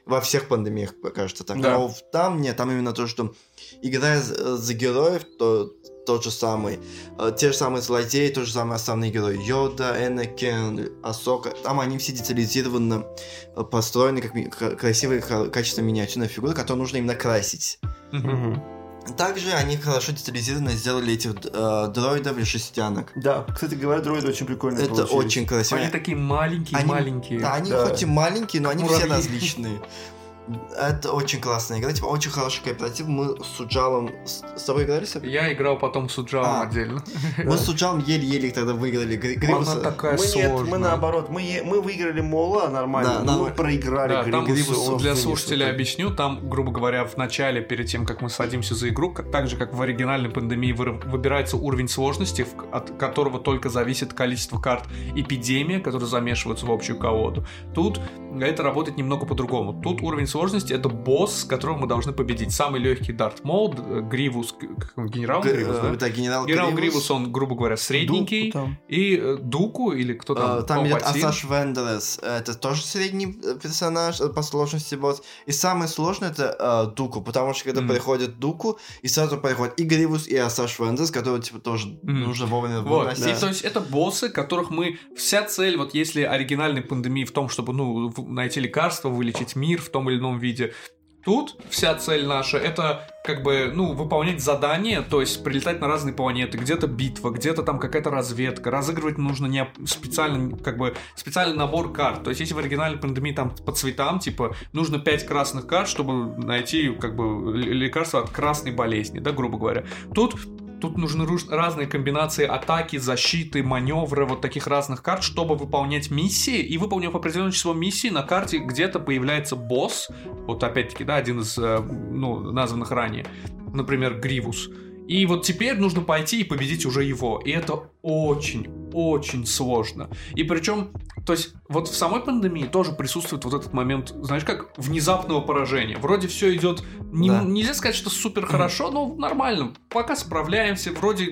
Во всех пандемиях, кажется, так. Да. Но там нет, там именно то, что играя за героев, то тот же самый, те же самые злодеи, те же самые основные герои. Йода, Энакин, Асока. Там они все детализированно построены, как красивые, качественные миниатюрные фигуры, которые нужно именно красить. Также они хорошо детализированно сделали этих дроидов и шестянок. Да, кстати говоря, дроиды очень прикольные. Это получились. Очень красиво. Они такие маленькие-маленькие. Да, они хоть и маленькие, но они все различные. Это очень классная игра, типа очень хороший кооператив. Мы с Суджалом... С тобой играли? Я играл потом с Суджалом отдельно. Мы с Суджалом еле-еле тогда выиграли. Она такая сложная. Нет, мы наоборот. Мы выиграли Мола нормально, но мы проиграли Грибуса. Для слушателя объясню. Там, грубо говоря, в начале, перед тем, как мы садимся за игру, так же, как в оригинальной пандемии, выбирается уровень сложности, от которого только зависит количество карт эпидемия, которые замешиваются в общую колоду. Тут это работает немного по-другому. Тут уровень сложности — это босс, которого мы должны победить. Самый легкий Дарт Мол, Гривус, генерал Гривус, да? Генерал Гривус, он, грубо говоря, средненький. Дуку и Дуку, или кто там? Там идет Асаш Вендерес, это тоже средний персонаж по сложности босс. И самое сложное — это Дуку, потому что когда приходит Дуку, и сразу приходит и Гривус, и Асаш Вендерес, которые типа тоже нужно вовремя выбрать. Да. И, то есть это боссы, которых мы... Вся цель, вот если оригинальной пандемии в том, чтобы, ну, найти лекарство, вылечить мир в том или ином виде. Тут вся цель наша — это как бы, ну, выполнять задания, то есть прилетать на разные планеты, где-то битва, где-то там какая-то разведка, разыгрывать нужно специально, как бы, специальный набор карт. То есть если в оригинальной пандемии там по цветам, типа, нужно 5 красных карт, чтобы найти, как бы, лекарство от красной болезни, да, грубо говоря. Тут нужны разные комбинации атаки, защиты, маневры, вот таких разных карт, чтобы выполнять миссии. И выполнив определенное число миссий, на карте где-то появляется босс. Вот опять-таки, да, один из, ну, названных ранее. Например, Гривус. И вот теперь нужно пойти и победить уже его. И это очень-очень сложно. И причем, то есть, вот в самой пандемии тоже присутствует вот этот момент, знаешь, как внезапного поражения. Вроде все идет, да. Нельзя сказать, что супер хорошо, но нормально. Пока справляемся, вроде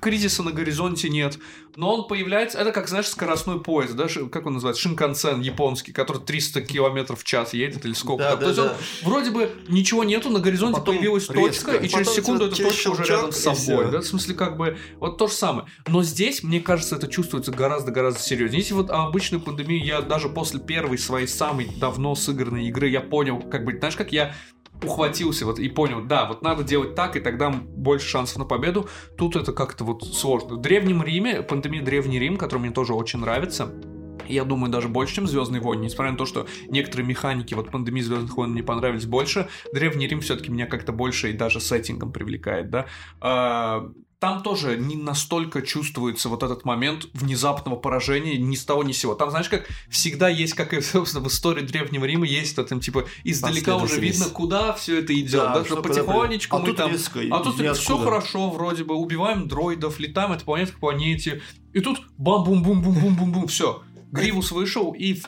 кризиса на горизонте нет. Но он появляется, это как, знаешь, скоростной поезд, да, как он называется, шинкансен японский, который 300 км в час едет или сколько. Да, да, то есть он, вроде бы ничего нету, на горизонте потом появилась точка, и через секунду эта точка уже рядом с собой. Да, в смысле, как бы, вот то же самое. Но здесь, мне кажется, это чувствуется гораздо-гораздо серьезнее. Если вот обычную пандемию я даже после первой своей самой давно сыгранной игры, я понял, как бы, знаешь, как я ухватился вот и понял, да, вот надо делать так, и тогда больше шансов на победу. Тут это как-то вот сложно. В Древнем Риме, пандемия Древний Рим, который мне тоже очень нравится, я думаю, даже больше, чем «Звездные войны». Несмотря на то, что некоторые механики вот пандемии «Звездных войн» мне понравились больше, «Древний Рим» все-таки меня как-то больше и даже сеттингом привлекает, да. Там тоже не настолько чувствуется вот этот момент внезапного поражения ни с того ни с сего. Там, знаешь, как всегда есть, как и, собственно, в истории Древнего Рима есть, там, типа, издалека уже видно, куда все это идет, да, что потихонечку мы там... А тут все хорошо вроде бы, убиваем дроидов, летаем от планеты к планете, и тут бам-бум-бум-бум-бум-бум-бум, все. Гривус вышел, и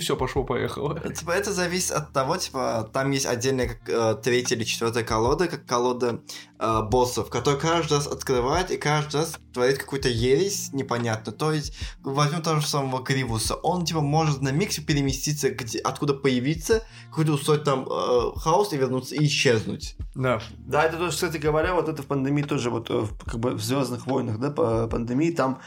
все пошло-поехало. Это зависит от того, типа, там есть отдельная как, третья или четвертая колода, как колода боссов, которые каждый раз открывает и каждый раз творит какую-то ересь непонятную. То есть, возьмем того же самого Гривуса, он, типа, может на миксе переместиться, откуда появиться, какой-то устроить там хаос и вернуться, и исчезнуть. Да. Да, это тоже, кстати говоря, вот это в пандемии тоже, вот, как бы, в «Звездных войнах», да, по пандемии, там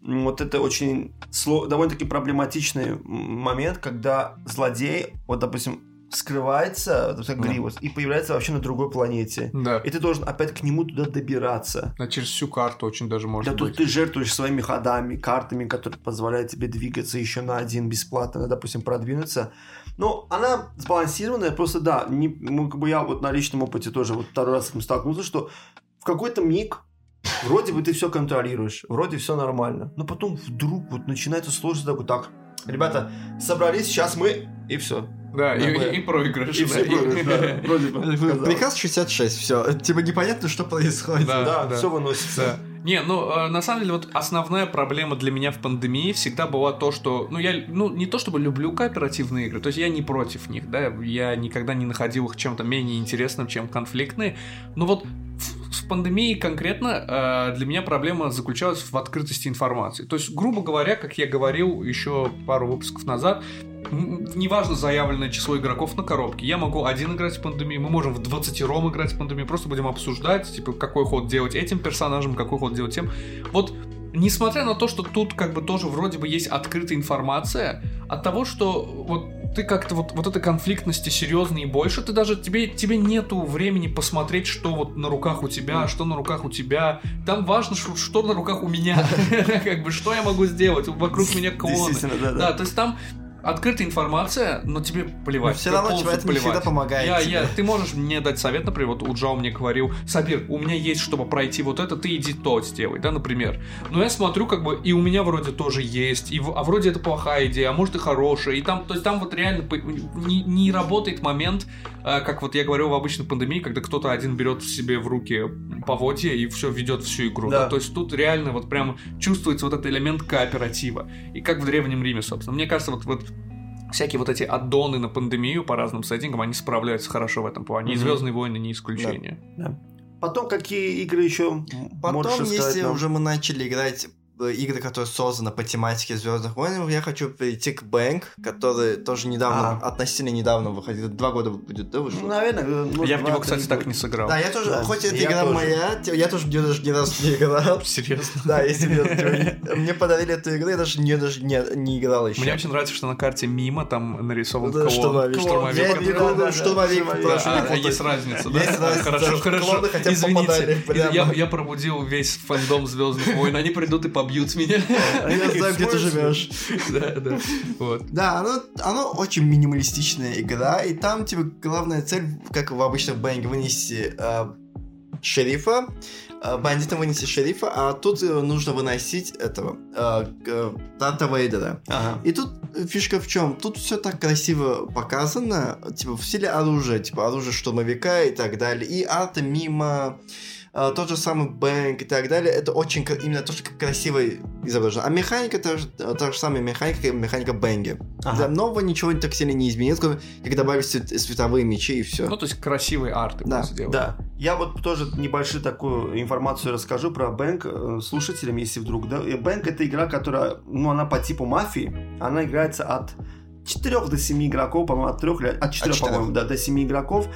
вот это очень довольно-таки проблематичный момент, когда злодей, вот, допустим, скрывается, допустим, Гривус, и появляется вообще на другой планете. Да. И ты должен опять к нему туда добираться. А через всю карту очень даже может быть. Да, тут ты жертвуешь своими ходами, картами, которые позволяют тебе двигаться еще на один бесплатно, допустим, продвинуться. Ну, она сбалансированная, просто, да, как бы я вот на личном опыте тоже вот второй раз столкнулся, что в какой-то миг вроде бы ты все контролируешь, вроде все нормально, но потом вдруг вот начинается сложность, такой, так, ребята, собрались, сейчас мы, и все. Да, и проигрыш. И все проигрыш, да, вроде бы. Приказ 66, все, типа непонятно, что происходит. Да, все выносится. Не, ну, на самом деле, вот основная проблема для меня в пандемии всегда была то, что... Ну, я не то чтобы люблю кооперативные игры, то есть я не против них, да, я никогда не находил их чем-то менее интересным, чем конфликтные, но вот в пандемии конкретно для меня проблема заключалась в открытости информации. То есть, грубо говоря, как я говорил еще пару выпусков назад, неважно заявленное число игроков на коробке. Я могу один играть в пандемию, мы можем в 20-ром играть в пандемию, просто будем обсуждать, типа, какой ход делать этим персонажем, какой ход делать тем. Вот, несмотря на то, что тут как бы тоже вроде бы есть открытая информация, от того, что вот ты как-то вот этой конфликтности серьезной и больше, ты даже тебе нету времени посмотреть, что вот на руках у тебя, что на руках у тебя. Там важно, что на руках у меня, как бы, что я могу сделать, вокруг меня клоны. Да, то есть там открытая информация, но тебе плевать. Но все равно человек не всегда помогает. Ты можешь мне дать совет, например, вот Уджау мне говорил: Сабир, у меня есть, чтобы пройти вот это, ты иди то сделай, да, например. Но я смотрю, как бы, и у меня вроде тоже есть, и, а вроде это плохая идея, а может и хорошая, и там, то есть там вот реально не работает момент, как вот я говорил в обычной пандемии, когда кто-то один берет себе в руки поводья и все ведет всю игру. Да. Да? То есть тут реально вот прям чувствуется вот этот элемент кооператива. И как в Древнем Риме, собственно. Мне кажется, вот всякие вот эти аддоны на пандемию по разным сеттингам, они справляются хорошо в этом плане. И «Звездные войны» не исключение. Да. Да. Потом какие игры еще? Потом, если уже мы начали играть игры, которые созданы по тематике «Звездных войн», я хочу перейти к Bang, который тоже недавно, относительно недавно выходил. 2 года будет, да, вышло? Ну, наверное. Я в него, кстати, так не сыграл. Да, я тоже, хоть эта игра моя, я тоже в нее даже ни разу не играл. Серьезно? Да, если мне подарили эту игру, я даже не играл еще. Мне очень нравится, что на карте мимо там нарисован клон. Штурмовик. Я не играл штурмовик. Есть разница, да? Есть разница. Клоны хотя бы попадали. Я пробудил весь фэндом «Звездных войн». Они придут и бьют меня. Я знаю, где ты живешь. Да. Вот. Да, оно очень минималистичная игра, и там тебе главная цель, как в обычных Бэнге, вынести шерифа, бандитам вынести шерифа, а тут нужно выносить этого Дарта Вейдера. Ага. И тут фишка в чем? Тут все так красиво показано, типа в стиле оружия, типа оружие штурмовика и так далее, и арта мимо. Тот же самый Бэнк и так далее, это очень именно то, что красиво изображено. А механика та же самая механика, как механика Бэнги. Ага. Для нового ничего так сильно не изменилось, как добавили световые мечи и все. Ну, то есть красивые арты. Да, да. Я вот тоже небольшую такую информацию расскажу про Бэнк слушателям, если вдруг. Да? Бэнк — это игра, которая, она по типу мафии, она играется от 4 до 7 игроков, по-моему, до 7 игроков.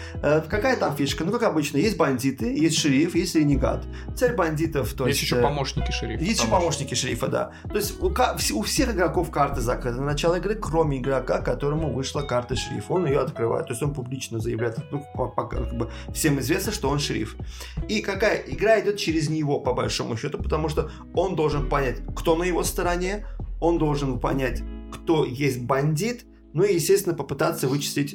Какая там фишка? Как обычно, есть бандиты, есть шериф, есть ренегат. Цель бандитов, то есть... Есть еще помощники шерифа. Есть еще помощники шерифа, да. То есть у всех игроков карты закрыты на начало игры, кроме игрока, которому вышла карта шерифа. Он ее открывает, то есть он публично заявляет, всем известно, что он шериф. И какая игра идет через него, по большому счету, потому что он должен понять, кто на его стороне, он должен понять, кто есть бандит, и, естественно, попытаться вычислить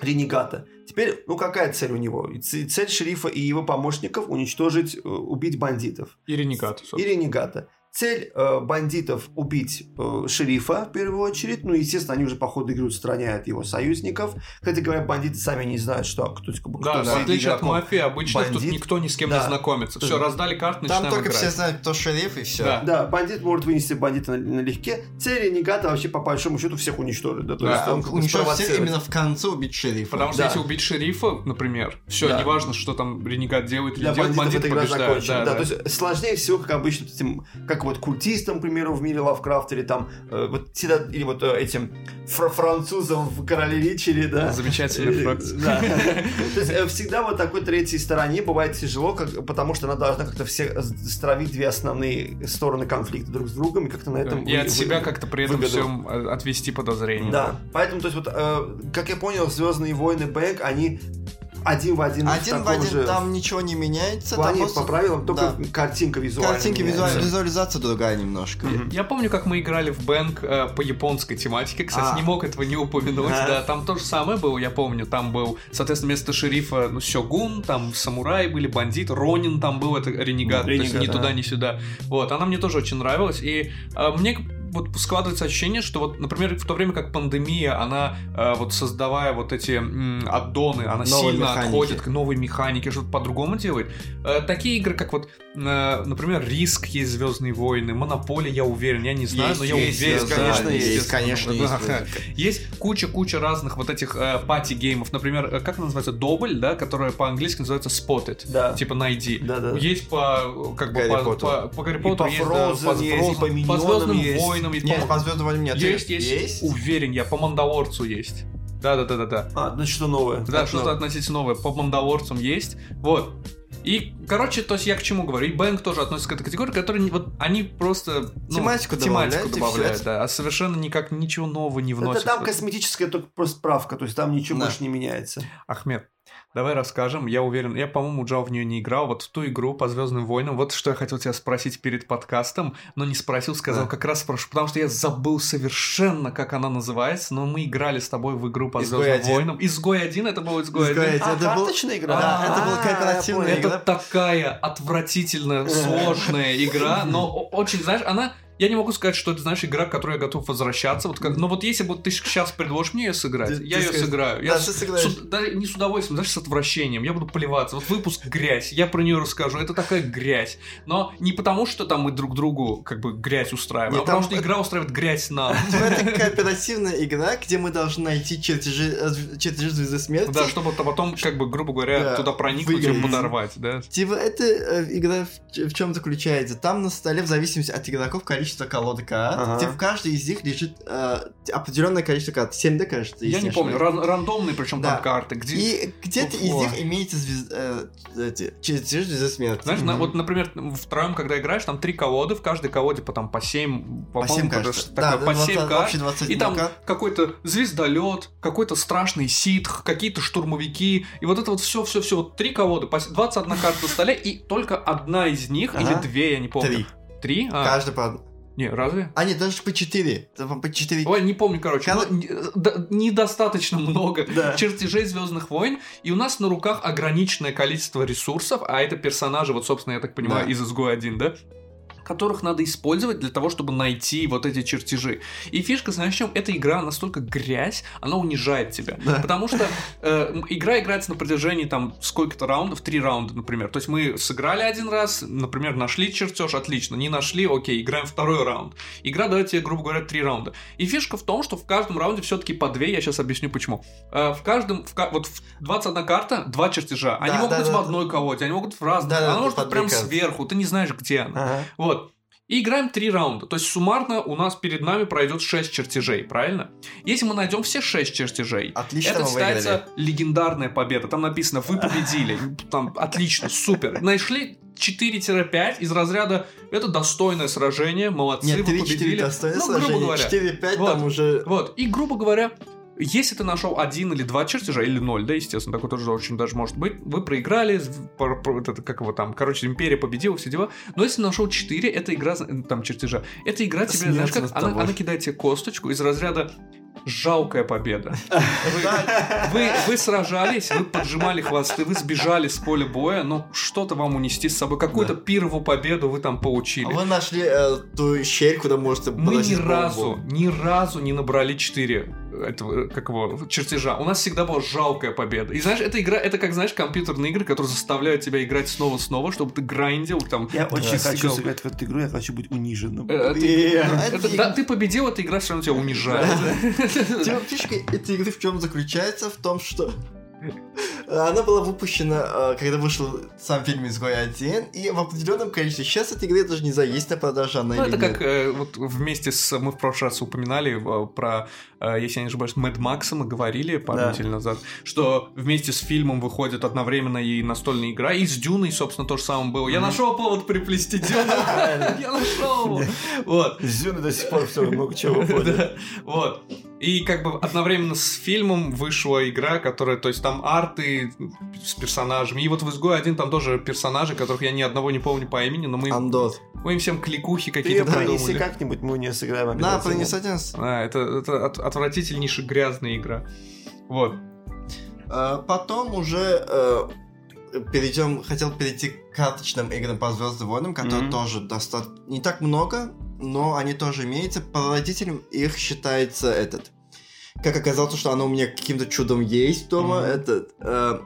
ренегата. Теперь, какая цель у него? Цель шерифа и его помощников — уничтожить, убить бандитов. И ренегата. Цель бандитов — убить шерифа, в первую очередь. Естественно, они уже по ходу игры устраняют его союзников. Кстати говоря, бандиты сами не знают, кто в отличие от мафии, обычно тут никто ни с кем не знакомится. Все, раздали карты, начинаем играть. Там только все знают, кто шериф, и все. Да, бандит может вынести бандита налегке. Цель ренегата вообще, по большому счету, всех уничтожит. Уничтожить всех именно в конце, убить шерифа. Потому что если убить шерифа, например, все, неважно, что там ренегат делает или делает, бандит побеждает. То есть сложнее всего, как обычно, культистам, к примеру, в мире Лавкрафта, или там этим французам в «Короле Ричаре», да. Замечательный француз. То есть всегда такой третьей стороне бывает тяжело, потому что она должна как-то все стравить две основные стороны конфликта друг с другом и как-то на этом и от себя как-то при этом всем отвести подозрения. Да. Поэтому, то есть как я понял, «Звездные войны» Бэнк, они один в один, там ничего не меняется. По правилам, только картинка визуальная. Визуализация другая немножко. Mm-hmm. Я помню, как мы играли в Бэнк по японской тематике. Кстати, не мог этого не упомянуть. Да, там то же самое было, я помню. Там был, соответственно, вместо шерифа сёгун, там самураи были, бандит, ронин там был, это ренегат. То есть ни туда, ни сюда. Вот, она мне тоже очень нравилась. И мне... складывается ощущение, что например, в то время как пандемия, она создавая эти аддоны, она новые сильно механики. Отходит к новой механике, что-то по-другому делает. Такие игры, как например, Риск, есть «Звездные войны», Монополия, я уверен, я не знаю, но я уверен. Есть куча разных этих пати-геймов, например, как она называется, Добль, да, которая по-английски называется Spotted, да. Типа найди. Да. Есть по Гарри Поттеру, по «Звездным войнам». По «Звездным войнам» нет. Есть. Уверен я, по «Мандалорцу» есть. Да. Значит, что новое. Да, что-то относительно новое. По «Мандалорцам» есть. Вот. И, то есть я к чему говорю? И Бэнк тоже относится к этой категории, которые они просто тематику добавляют, да, а совершенно никак ничего нового не вносят. Это там косметическая только просто правка, то есть там ничего больше не меняется. Ахмед, Давай расскажем, я уверен, я, по-моему, Уджау в нее не играл, вот в ту игру по Звездным войнам, вот что я хотел тебя спросить перед подкастом, но не спросил, сказал, да. Как раз спрошу, потому что я забыл совершенно, как она называется, но мы играли с тобой в игру по Звездным войнам. Изгой-1, это был Изгой-1. Карточная игра? Да, это была кооперативная игра. Это такая отвратительно сложная игра, но очень, знаешь, она... Я не могу сказать, что это, знаешь, игра, к которой я готов возвращаться. Вот как... Но вот если бы ты сейчас предложишь мне ее сыграть, я ее сыграю. Да, ты сыграешь. Не с удовольствием, даже с отвращением. Я буду плеваться. Вот выпуск «Грязь», я про нее расскажу. Это такая грязь. Но не потому, что там мы друг другу как бы грязь устраиваем, а потому, что игра устраивает грязь нам. Это кооперативная игра, где мы должны найти чертежи «Звезды смерти». Да, чтобы потом, как бы, грубо говоря, туда проникнуть и подорвать. Типа, эта игра в чем заключается? Там на столе, в зависимости от игроков, количество колоды карт, где в каждой из них лежит определенное количество карт. 7, да, кажется? Я не помню. Рандомные, причем там карты. И где-то из них имеется звезда смерти. Знаешь, вот, например, втроем, когда играешь, там 3 колоды, в каждой колоде потом по 7 карт. Да, по 7 карт. И там какой-то звездолет, какой-то страшный ситх, какие-то штурмовики. И вот это вот все. Вот 3 колоды, 21 карта на столе, и только одна из них, или 2, я не помню. 3? Каждый по... Не, разве? А, нет, даже по 4. По 4. Ой, не помню, короче. Недостаточно много чертежей «Звездных войн», и у нас на руках ограниченное количество ресурсов, а это персонажи, вот, собственно, я так понимаю, из «Изгоя-1», да? Которых надо использовать для того, чтобы найти вот эти чертежи. И фишка, знаешь, в чем? Эта игра настолько грязь, она унижает тебя. Да. Потому что игра играется на протяжении там сколько-то раундов, 3 раунда, например. То есть мы сыграли один раз, например, нашли чертеж, отлично, не нашли, окей, играем второй раунд. Игра дает тебе, грубо говоря, 3 раунда. И фишка в том, что в каждом раунде все-таки по 2, я сейчас объясню почему. В каждом, вот 21 карта, 2 чертежа. Они могут быть в одной колоде, они могут в разных. Она может быть прям сверху, ты не знаешь, где она. Вот. И играем 3 раунда. То есть суммарно у нас перед нами пройдет 6 чертежей, правильно? Если мы найдем все 6 чертежей, отлично, это считается легендарная победа. Там написано: вы победили. Там отлично, супер. Нашли 4-5 из разряда это достойное сражение. Молодцы, нет, вы победили. 3-4 ну, грубо говоря, 4-5 вот, там уже. Вот. И грубо говоря, если ты нашел 1 или 2 чертежа, или 0, да, естественно, такое тоже очень даже может быть, вы проиграли, как его там, короче, империя победила, все дела. Но если нашел 4, эта игра, там, чертежа, эта игра тебе, знаешь как, она кидает тебе косточку из разряда жалкая победа. Вы сражались, вы поджимали хвосты, вы сбежали с поля боя, но что-то вам унести с собой, какую-то пирву победу вы там получили. А вы нашли ту щель, куда можете бросить бомбу. Мы ни разу не набрали 4 чертежа. У нас всегда была жалкая победа. И знаешь, эта игра, это как, знаешь, компьютерные игры, которые заставляют тебя играть снова, чтобы ты грандил там. Я очень хочу сыграть в эту игру, я хочу быть униженным. Да, ты победил, эта игра все равно тебя унижает. Типа, фишка этой игры в чем заключается? В том, что она была выпущена, когда вышел сам фильм «Изгой-1», и в определенном количестве. Сейчас эта игра даже не есть на продаже, она или это нет. Как вот вместе с... Мы в прошлый раз упоминали про, если я не ошибаюсь, Мэд Макса, мы говорили пару недель назад, что вместе с фильмом выходит одновременно и настольная игра, и с «Дюной», собственно, то же самое было. Я нашел повод приплести «Дюну». Я нашел его. С «Дюной» до сих пор все много чего выходит. Вот. И как бы одновременно с фильмом вышла игра, которая, то есть там арты с персонажами. И вот в «Изгой-1» там тоже персонажи, которых я ни одного не помню по имени, но мы им всем кликухи какие-то придумали. Принеси как-нибудь, мы у нее сыграем обязательно. Да, принеси нас. Да, это отвратительнейшая грязная игра. Вот. Потом уже хотел перейти к карточным играм по «Звездным войнам», которые тоже достаточно... Не так много... но они тоже имеются. Прародителем их считается этот. Как оказалось, что оно у меня каким-то чудом есть дома, этот Star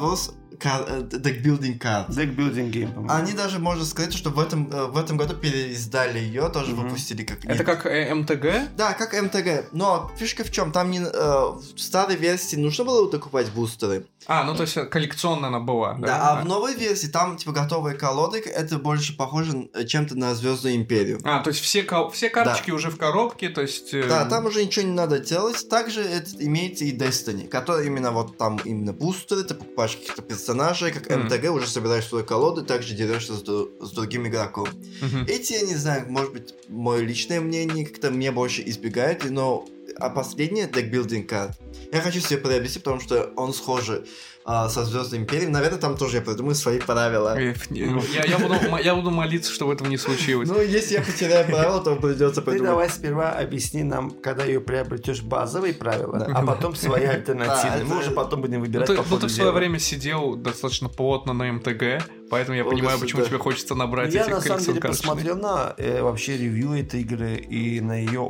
Wars Deckbuilding Cards. Deckbuilding Game, по-моему. Они даже, можно сказать, что в этом году переиздали ее, тоже выпустили как... Это как МТГ? Да, как МТГ. Но фишка в чем? Там в старой версии нужно было докупать бустеры. А, ну то есть коллекционная она была. Да, в новой версии там типа готовые колоды, это больше похоже чем-то на Звездную империю. А, то есть все карточки уже в коробке, то есть... Да, там уже ничего не надо делать. Также это имеется и Destiny, который именно вот там именно бустеры, ты покупаешь каких-то персонажей, как МТГ, уже собираешь свои колоды, также дерешься с другим игроком. Эти, я не знаю, может быть, мое личное мнение, как-то мне больше избегают, но А последнее, декбилдинг карт, я хочу себе приобрести, потому что он схож со Звездной Империей. Наверное, там тоже я придумаю свои правила. Я буду молиться, чтобы этого не случилось. Ну, если я потеряю правила, то придется придумать. Ты давай сперва объясни нам, когда ее приобретешь, базовые правила, а потом свои альтернативные. Мы уже потом будем выбирать по ходу дела. Ну, ты в свое время сидел достаточно плотно на МТГ, поэтому я понимаю, почему тебе хочется набрать этих коллекционных карт. Я, на самом деле, посмотрел на вообще ревью этой игры и на ее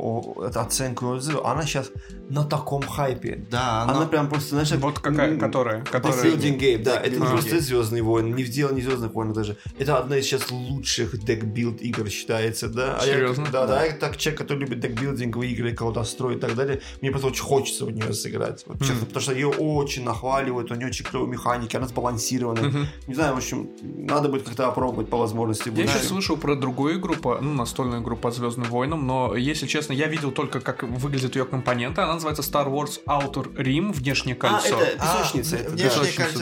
оценку и отзывы. Она сейчас на таком хайпе. Да, она прям просто, знаешь... Вот какая, которая... Building game, да, это не просто Звездные войны, не в дело не Звездных войн даже. Это одна из сейчас лучших декбилд игр считается, да. Серьезно? Да, я так человек, который любит декбилдинговые игры, кого-то строит и так далее, мне просто очень хочется в нее сыграть. Вот, честно, потому что ее очень нахваливают, у нее очень клевые механики, она сбалансированная. Не знаю, в общем, надо будет как-то опробовать по возможности. Я еще слышал про другую игру, настольную игру по Звездным войнам, но, если честно, я видел только, как выглядят ее компоненты. Она называется Star Wars Outer Rim, внешнее кольцо. А, это песочница,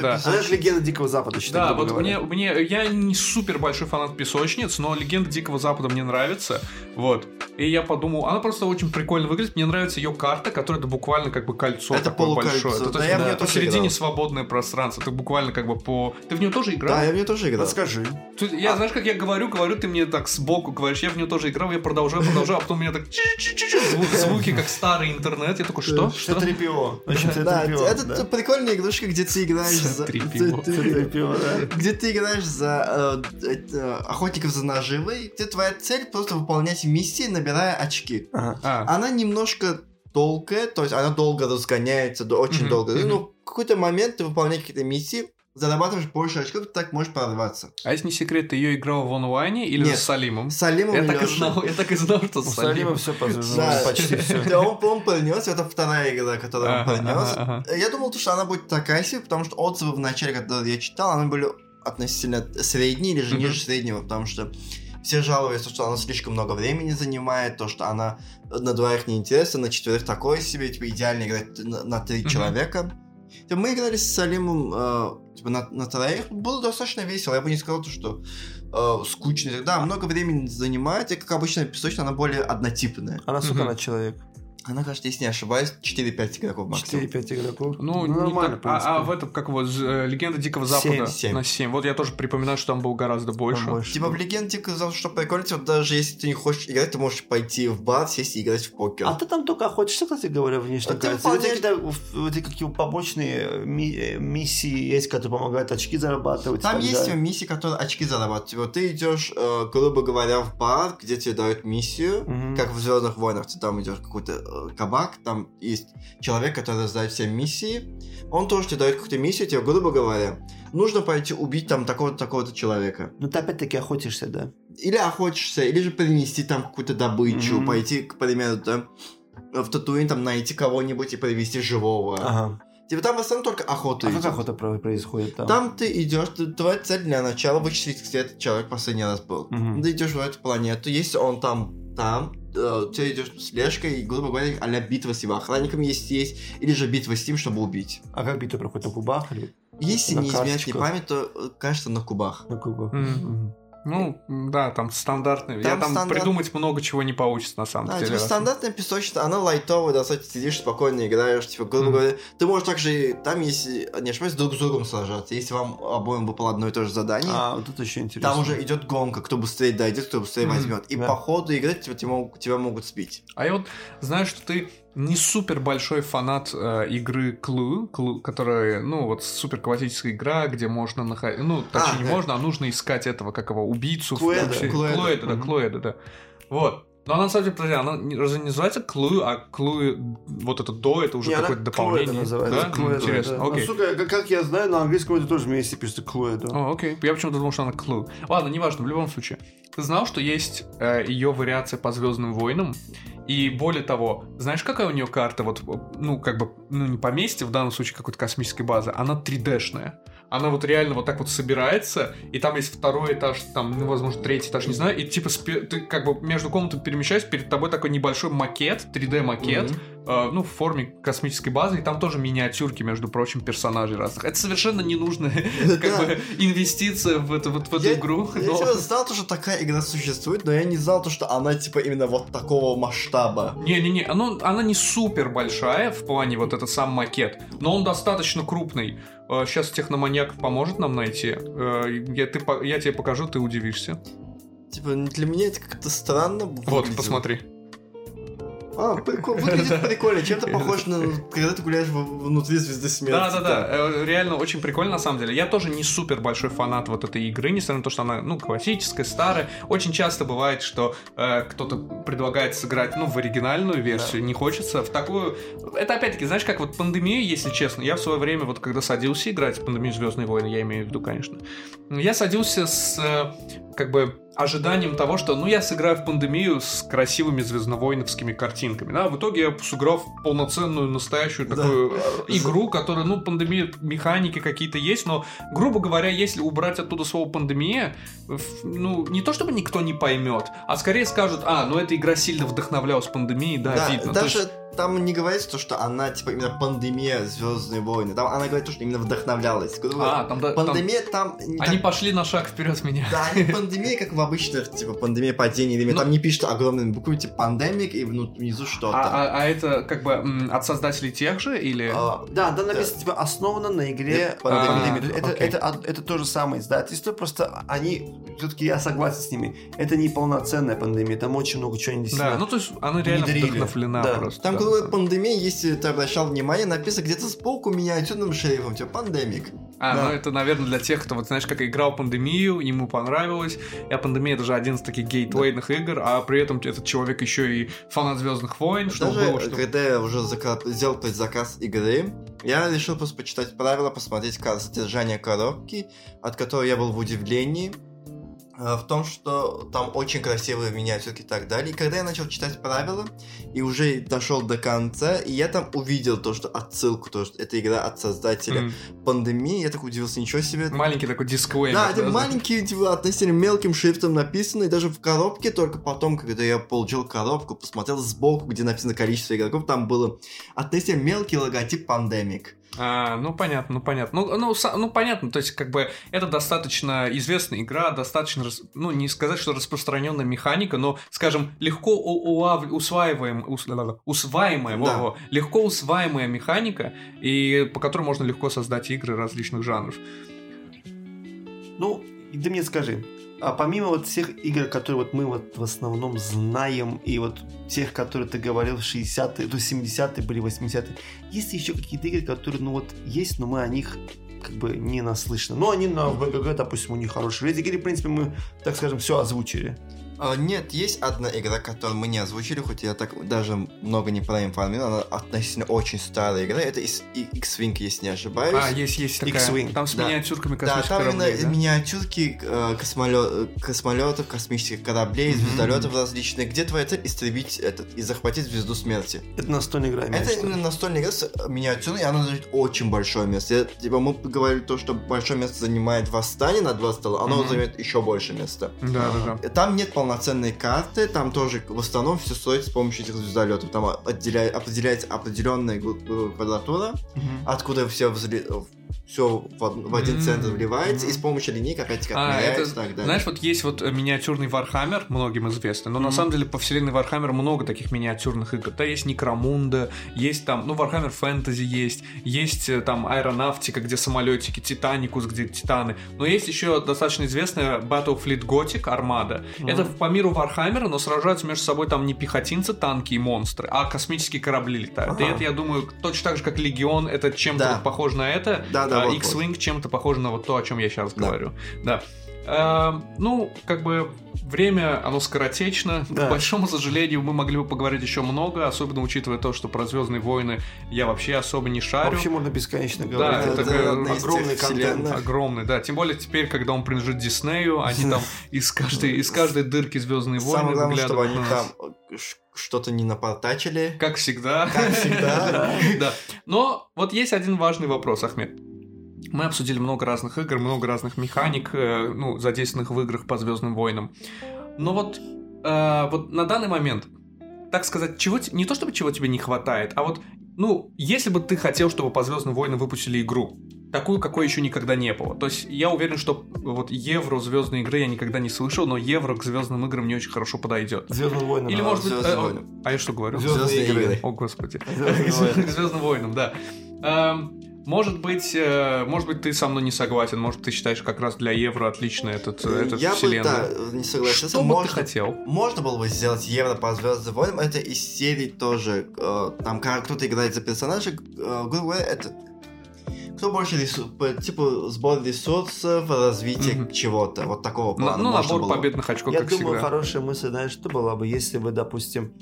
да. Она же легенда Дикого Запада, считаю. Да, вот мне я не супер большой фанат песочниц, но легенда Дикого Запада мне нравится. Вот. И я подумал, она просто очень прикольно выглядит. Мне нравится ее карта, которая это буквально как бы кольцо, это такое большое. Это, да, то есть, да, посередине свободное пространство. Это буквально как бы по. Ты в нее тоже играл? Да, я в нее тоже играл. Расскажи. Я, знаешь, как я говорю, ты мне так сбоку говоришь, я в нее тоже играл, я продолжаю, а потом у меня так звуки, как старый интернет. Я такой, что? C3PO. Это прикольная игрушка, где ты играешь за... Где ты играешь за охотников за наживой, где твоя цель просто выполнять миссии, набирая очки. Она немножко долгая, то есть она долго разгоняется, очень долго. Ну, в какой-то момент ты выполняешь какие-то миссии, зарабатываешь больше очков, ты так можешь прорваться. А если не секрет, ты ее играл в онлайне или с Салимом? С Салимом я так и знал, что с Салимом все почти все. Да, он принес, это вторая игра, которую он принес. Я думал, что она будет такая себе, потому что отзывы в начале, когда я читал, они были относительно средние или же ниже среднего, потому что все жалуются, что она слишком много времени занимает, то, что она на двоих неинтересна, на четверых такое себе, типа идеально играть на три человека. Мы играли с Салимом на троих, было достаточно весело, я бы не сказал, что скучно. Да, много времени занимает, и, как обычно, песочная, она более однотипная. Она, сука, она человек. Она, кажется, если не ошибаюсь, 4-5 игроков максимум. 4-5 игроков? Ну, нормально, так, а в этом, как вот, Легенда Дикого Запада 7. На 7. Вот я тоже припоминаю, что там было гораздо больше. Типа в Легенде Дикого Запада, что прикольно, вот даже если ты не хочешь играть, ты можешь пойти в бар, сесть и играть в покер. А ты там только охотишься, кстати говоря, внешне. Ты выполняешь... Это какие побочные миссии есть, которые помогают очки зарабатывать. Там есть миссии, которые очки зарабатывают. Типа, ты идешь, грубо говоря, в бар, где тебе дают миссию, как в Звездных войнах, ты там идешь какую-то кабак, там есть человек, который раздает всем миссии, он тоже тебе дает какую-то миссию, тебе, грубо говоря, нужно пойти убить там такого-то человека. Ну ты опять-таки охотишься, да? Или охотишься, или же принести там какую-то добычу, пойти, к примеру, там, в Татуин там найти кого-нибудь и привести живого. Типа там в основном только охота идет. А как охота происходит там? Там ты идешь, твоя цель для начала вычислить, где этот человек в последний раз был. Ты идешь в эту планету, если он там, ты идешь слежка и, грубо говоря, а-ля битва с его охранником есть, или же битва с ним, чтобы убить. А как битва проходит, на кубах или? Если не изменять мне память, то, кажется, на кубах. На кубах. Ну, да, там стандартный. Придумать много чего не получится, на самом деле. Да, типа стандартная песочница, она лайтовая, достаточно сидишь, спокойно играешь, типа, грубо говоря. Ты можешь также, там, если не ошибаюсь, друг с другом сражаться, если вам обоим выпало одно и то же задание. А, вот это еще интересно. Там уже идет гонка, кто быстрее дойдет, кто быстрее возьмет. И по ходу игры тебя могут сбить. А я вот знаю, что ты не супер большой фанат игры Clue, которая, ну, вот супер классическая игра, где можно находить... Ну, точнее, можно, а нужно искать этого, как его, убийцу. Клуэда. Вот. Но она, на самом деле, подожди, она разве не называется Clue, а Clue, вот это до, это уже какое-то дополнение. Да? Clue, интересно. Да. Окей. Ну, сука, как я знаю, на английском это тоже вместе пишется Clue, да. О, окей. Я почему-то думал, что она Clue. Ладно, неважно, в любом случае. Ты знал, что есть ее вариация по Звездным войнам? И более того, знаешь, какая у нее карта? Вот, ну, как бы, ну, не поместье, в данном случае какой-то космической базы, она 3D-шная. Она вот реально вот так вот собирается, и там есть второй этаж, там, ну, возможно, третий этаж, не знаю, и типа ты как бы между комнатами перемещаешься, перед тобой такой небольшой макет, 3D-макет, ну, в форме космической базы, и там тоже миниатюрки, между прочим, персонажей разных. Это совершенно ненужная инвестиция в эту игру. Я знал, что такая игра существует, но я не знал, что она, типа, именно вот такого масштаба. Не-не-не, она не супер большая в плане вот этот сам макет, но он достаточно крупный. Сейчас техноманьяк поможет нам найти. Я тебе покажу, ты удивишься. Типа, для меня это как-то странно выглядит. Вот, посмотри. Выглядит прикольно, чем-то похоже на, когда ты гуляешь внутри Звезды смерти. Да-да-да, реально очень прикольно на самом деле. Я тоже не супер большой фанат вот этой игры, несмотря на то, что она, ну, классическая, старая. Очень часто бывает, что кто-то предлагает сыграть, ну, в оригинальную версию, да. Не хочется в такую... Это опять-таки, знаешь, как вот пандемия, если честно. Я в свое время, вот когда садился играть в пандемию Звездные войны, я имею в виду, конечно, я садился с, как бы... ожиданием того, что, ну, я сыграю в пандемию с красивыми звездновойновскими картинками, да, в итоге я сыграл в полноценную, настоящую такую игру, которая, ну, пандемия, механики какие-то есть, но, грубо говоря, если убрать оттуда слово пандемия, ну, не то чтобы никто не поймет, а скорее скажут, ну, эта игра сильно вдохновлялась пандемией, да, видно. Даже... Там не говорится то, что она, типа, именно пандемия Звездные войны. Там она говорит то, что именно вдохновлялась. Пандемия там... Они пошли на шаг вперед меня. Да, они пандемия, как в обычных, типа, пандемия падения времени. Там не пишут огромными буквами, типа, пандемик, и внизу что-то. А это, как бы, от создателей тех же, или... Да, написано, типа, основано на игре пандемии. Это то же самое издательство, просто они... Все-таки я согласен с ними. Это не полноценная пандемия, там очень много чего они действительно... Да, ну, то есть, она реально вдохновлена просто. Там пандемия, если ты обращал внимание, написано где-то сбоку миниатюрным шрифтом, типа пандемик. Ну это, наверное, для тех, кто, вот знаешь, как играл пандемию, ему понравилось. А пандемия — это же один из таких гейтвейных игр, а при этом этот человек еще и фанат Звездных войн. Когда я уже сделал предзаказ игры, я решил просто почитать правила, посмотреть содержание коробки, от которой я был в удивлении. В том, что там очень красивые миниатюрки и так далее. И когда я начал читать правила, и уже дошел до конца, и я там увидел то, что отсылку, то, что это игра от создателя пандемии, я так удивился, ничего себе. Маленький такой дисклеймер. Да, это маленький, типа, относительно мелким шрифтом написано, и даже в коробке, только потом, когда я получил коробку, посмотрел сбоку, где написано количество игроков, там было относительно мелкий логотип пандемик. Ну понятно. Ну понятно, то есть, как бы, это достаточно известная игра, достаточно, ну, не сказать, что распространенная механика, но, скажем, легко легко усваиваемая механика, и по которой можно легко создать игры различных жанров. Ну, ты мне скажи, а помимо вот всех игр, которые вот мы вот в основном знаем, и вот тех, которые ты говорил, 60-е, до 70-е были, 80-е, есть еще какие-то игры, которые, ну вот, есть, но мы о них как бы не наслышаны. Но они на ВГГ, допустим, у них хорошие рейтинги, в принципе, мы, так скажем, все озвучили. Нет, есть одна игра, которую мы не озвучили, хоть я так даже много не проинформировал, она относительно очень старая игра, это X-Wing, если не ошибаюсь. Есть такая, X-Wing. Там с миниатюрками космических кораблей. Да, там именно миниатюрки космолетов, космических кораблей, звездолетов различных, где твоя цель истребить и захватить Звезду смерти. Это настольная игра. Это именно настольная игра с миниатюрной, и она занимает очень большое место. Типа, мы говорили то, что большое место занимает восстание на два стола, оно займет еще больше места. Да. Там нет полноценные карты, там тоже в основном все строится с помощью этих звездолетов. Там определяется определенная квадратура, откуда все в один центр вливается, и с помощью линейки опять как меняется и так далее. Знаешь, вот есть вот миниатюрный Вархаммер, многим известный, но на самом деле по вселенной Вархаммер много таких миниатюрных игр. Да, есть Некромунда, есть там, ну, Вархаммер Фэнтези есть там Аэронавтика, где самолетики, Титаникус, где титаны, но есть еще достаточно известная Battlefleet Gothic Армада. Это по миру Вархаммера, но сражаются между собой там не пехотинцы, танки и монстры, а космические корабли летают. И это, я думаю, точно так же, как Легион, это чем-то похоже на это. Да, X-Wing чем-то похоже на вот то, о чем я сейчас говорю. Да. Ну, как бы, время, оно скоротечно. Да. К большому сожалению, мы могли бы поговорить еще много, особенно учитывая то, что про «Звездные войны» я вообще особо не шарю. Вообще можно бесконечно говорить. Да, это такой огромный контент. Огромный, да. Тем более теперь, когда он принадлежит Диснею, они там из каждой дырки «Звездные войны» выглядывают. Самое главное, чтобы они там... что-то не напортачили. Как всегда. Да. Но вот есть один важный вопрос, Ахмед. Мы обсудили много разных игр, много разных механик, ну, задействованных в играх по Звездным войнам. Но вот на данный момент так сказать, чего, не то чтобы чего тебе не хватает, а вот, ну, если бы ты хотел, чтобы по «Звездным войнам» выпустили игру, такую, какой еще никогда не было. То есть я уверен, что вот евро звездные игры я никогда не слышал, но евро к звездным играм не очень хорошо подойдет. Звездным войнам. Или может быть. Я что говорю? Звездные игры. О, господи. К «Звездным войнам», да. Может быть, ты со мной не согласен. Может, ты считаешь, как раз для евро отлично этот вселенная. Я бы, да, не согласен. Что бы ты хотел? Можно было бы сделать евро по «Звездным войнам». Это из серии тоже. Там кто-то играет за персонажа. Грубо говоря, это... Кто больше ресурсов, типа сбор ресурсов, развитие чего-то, вот такого плана. Ну, набор победных очков, как всегда. Я думаю, хорошая мысль, знаешь, что была бы, если бы, допустим,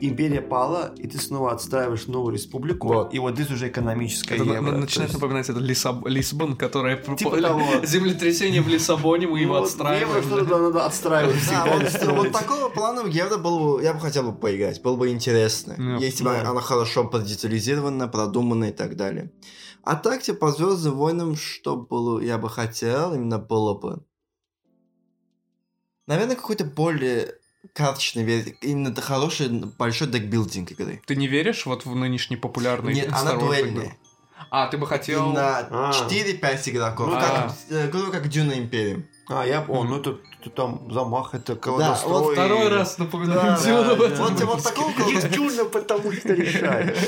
империя пала, и ты снова отстраиваешь новую республику, вот. И вот здесь уже экономическая евро. Начинает напоминать это Лиссабон, которая типа землетрясение в Лиссабоне, мы его отстраиваем. Евро что-то надо отстраивать. Вот такого плана евро было бы, я бы хотел поиграть, было бы интересно, если бы оно хорошо продетализировано, продумано и так далее. А так, типа, по «Звездным войнам», что было, я бы хотел, именно было бы... Наверное, какой-то более карточный, именно хороший, большой декбилдинг игры. Ты не веришь вот в нынешний популярный... Нет, она дуэльная. А, ты бы хотел... И на 4-5 игроков. Ну, как «Дюна Империи». Ну это там замах, это колдовство. Да, вот второй раз напоминаю Дюну в этом. Вот такого колдовства. Дюна, потому что решает.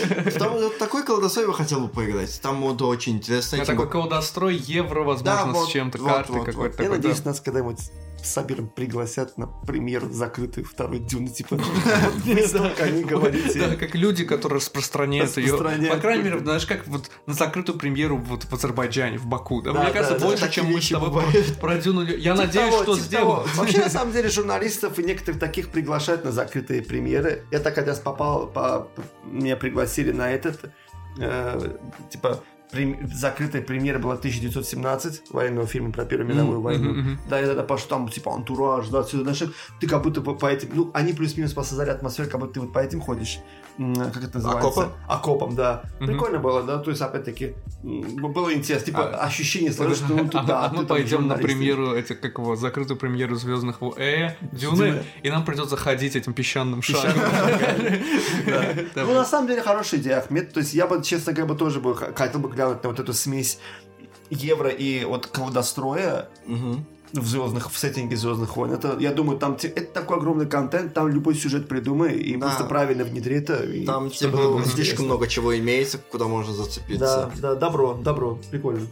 Вот такой колдострой я хотел бы поиграть. Там вот очень интересно. Такой колдострой, евро, возможно, с чем-то, карты какой-то. Я надеюсь, нас когда-нибудь с Сабиром пригласят на премьеру закрытой второй Дюны. Типа, не столько они говорите. Да, как люди, которые распространяют ее. По крайней мере, знаешь, как вот на закрытую премьеру в Азербайджане, в Баку. Мне кажется, больше, чем мы с тобой про Дюну. Я надеюсь, что сделаю. Вообще, на самом деле, журналистов и некоторых таких приглашают на закрытые премьеры. Я так один раз попал, меня пригласили на этот, закрытая премьера была 1917 военного фильма про Первую мировую войну. Да, я тогда пошел, там, типа, антураж, да, отсюда, знаешь, ты как будто по этим... Ну, они плюс-минус создали атмосферу, как будто ты вот по этим ходишь. Как это называется? Окопом, да. Прикольно было, да, то есть, опять-таки, было интересно, типа, ощущение сложилось, что ну, туда... Мы пойдем на премьеру, закрытую премьеру «Звездных Дюны», и нам придется ходить этим песчаным шагом. Ну, на самом деле, хорошая идея, Ахмед. То есть, я бы, честно говоря, тоже хотел бы глянуть на вот эту смесь евро и вот колдостроя в сеттинге «Звездных войн». Это, я думаю, там это такой огромный контент, там любой сюжет придумай и просто правильно внедри это. И там слишком много чего имеется, куда можно зацепиться. Да, добро, прикольно.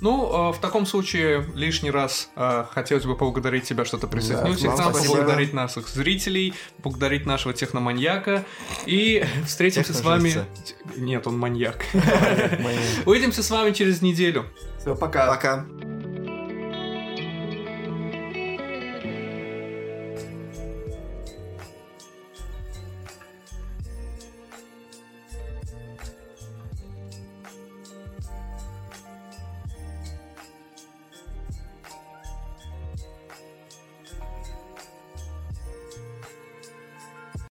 Ну, в таком случае, лишний раз хотелось бы поблагодарить тебя, что ты присоединился. Да, поблагодарить наших зрителей, поблагодарить нашего техноманьяка. И встретимся с вами... Нет, он маньяк. Увидимся с вами через неделю. Все, пока.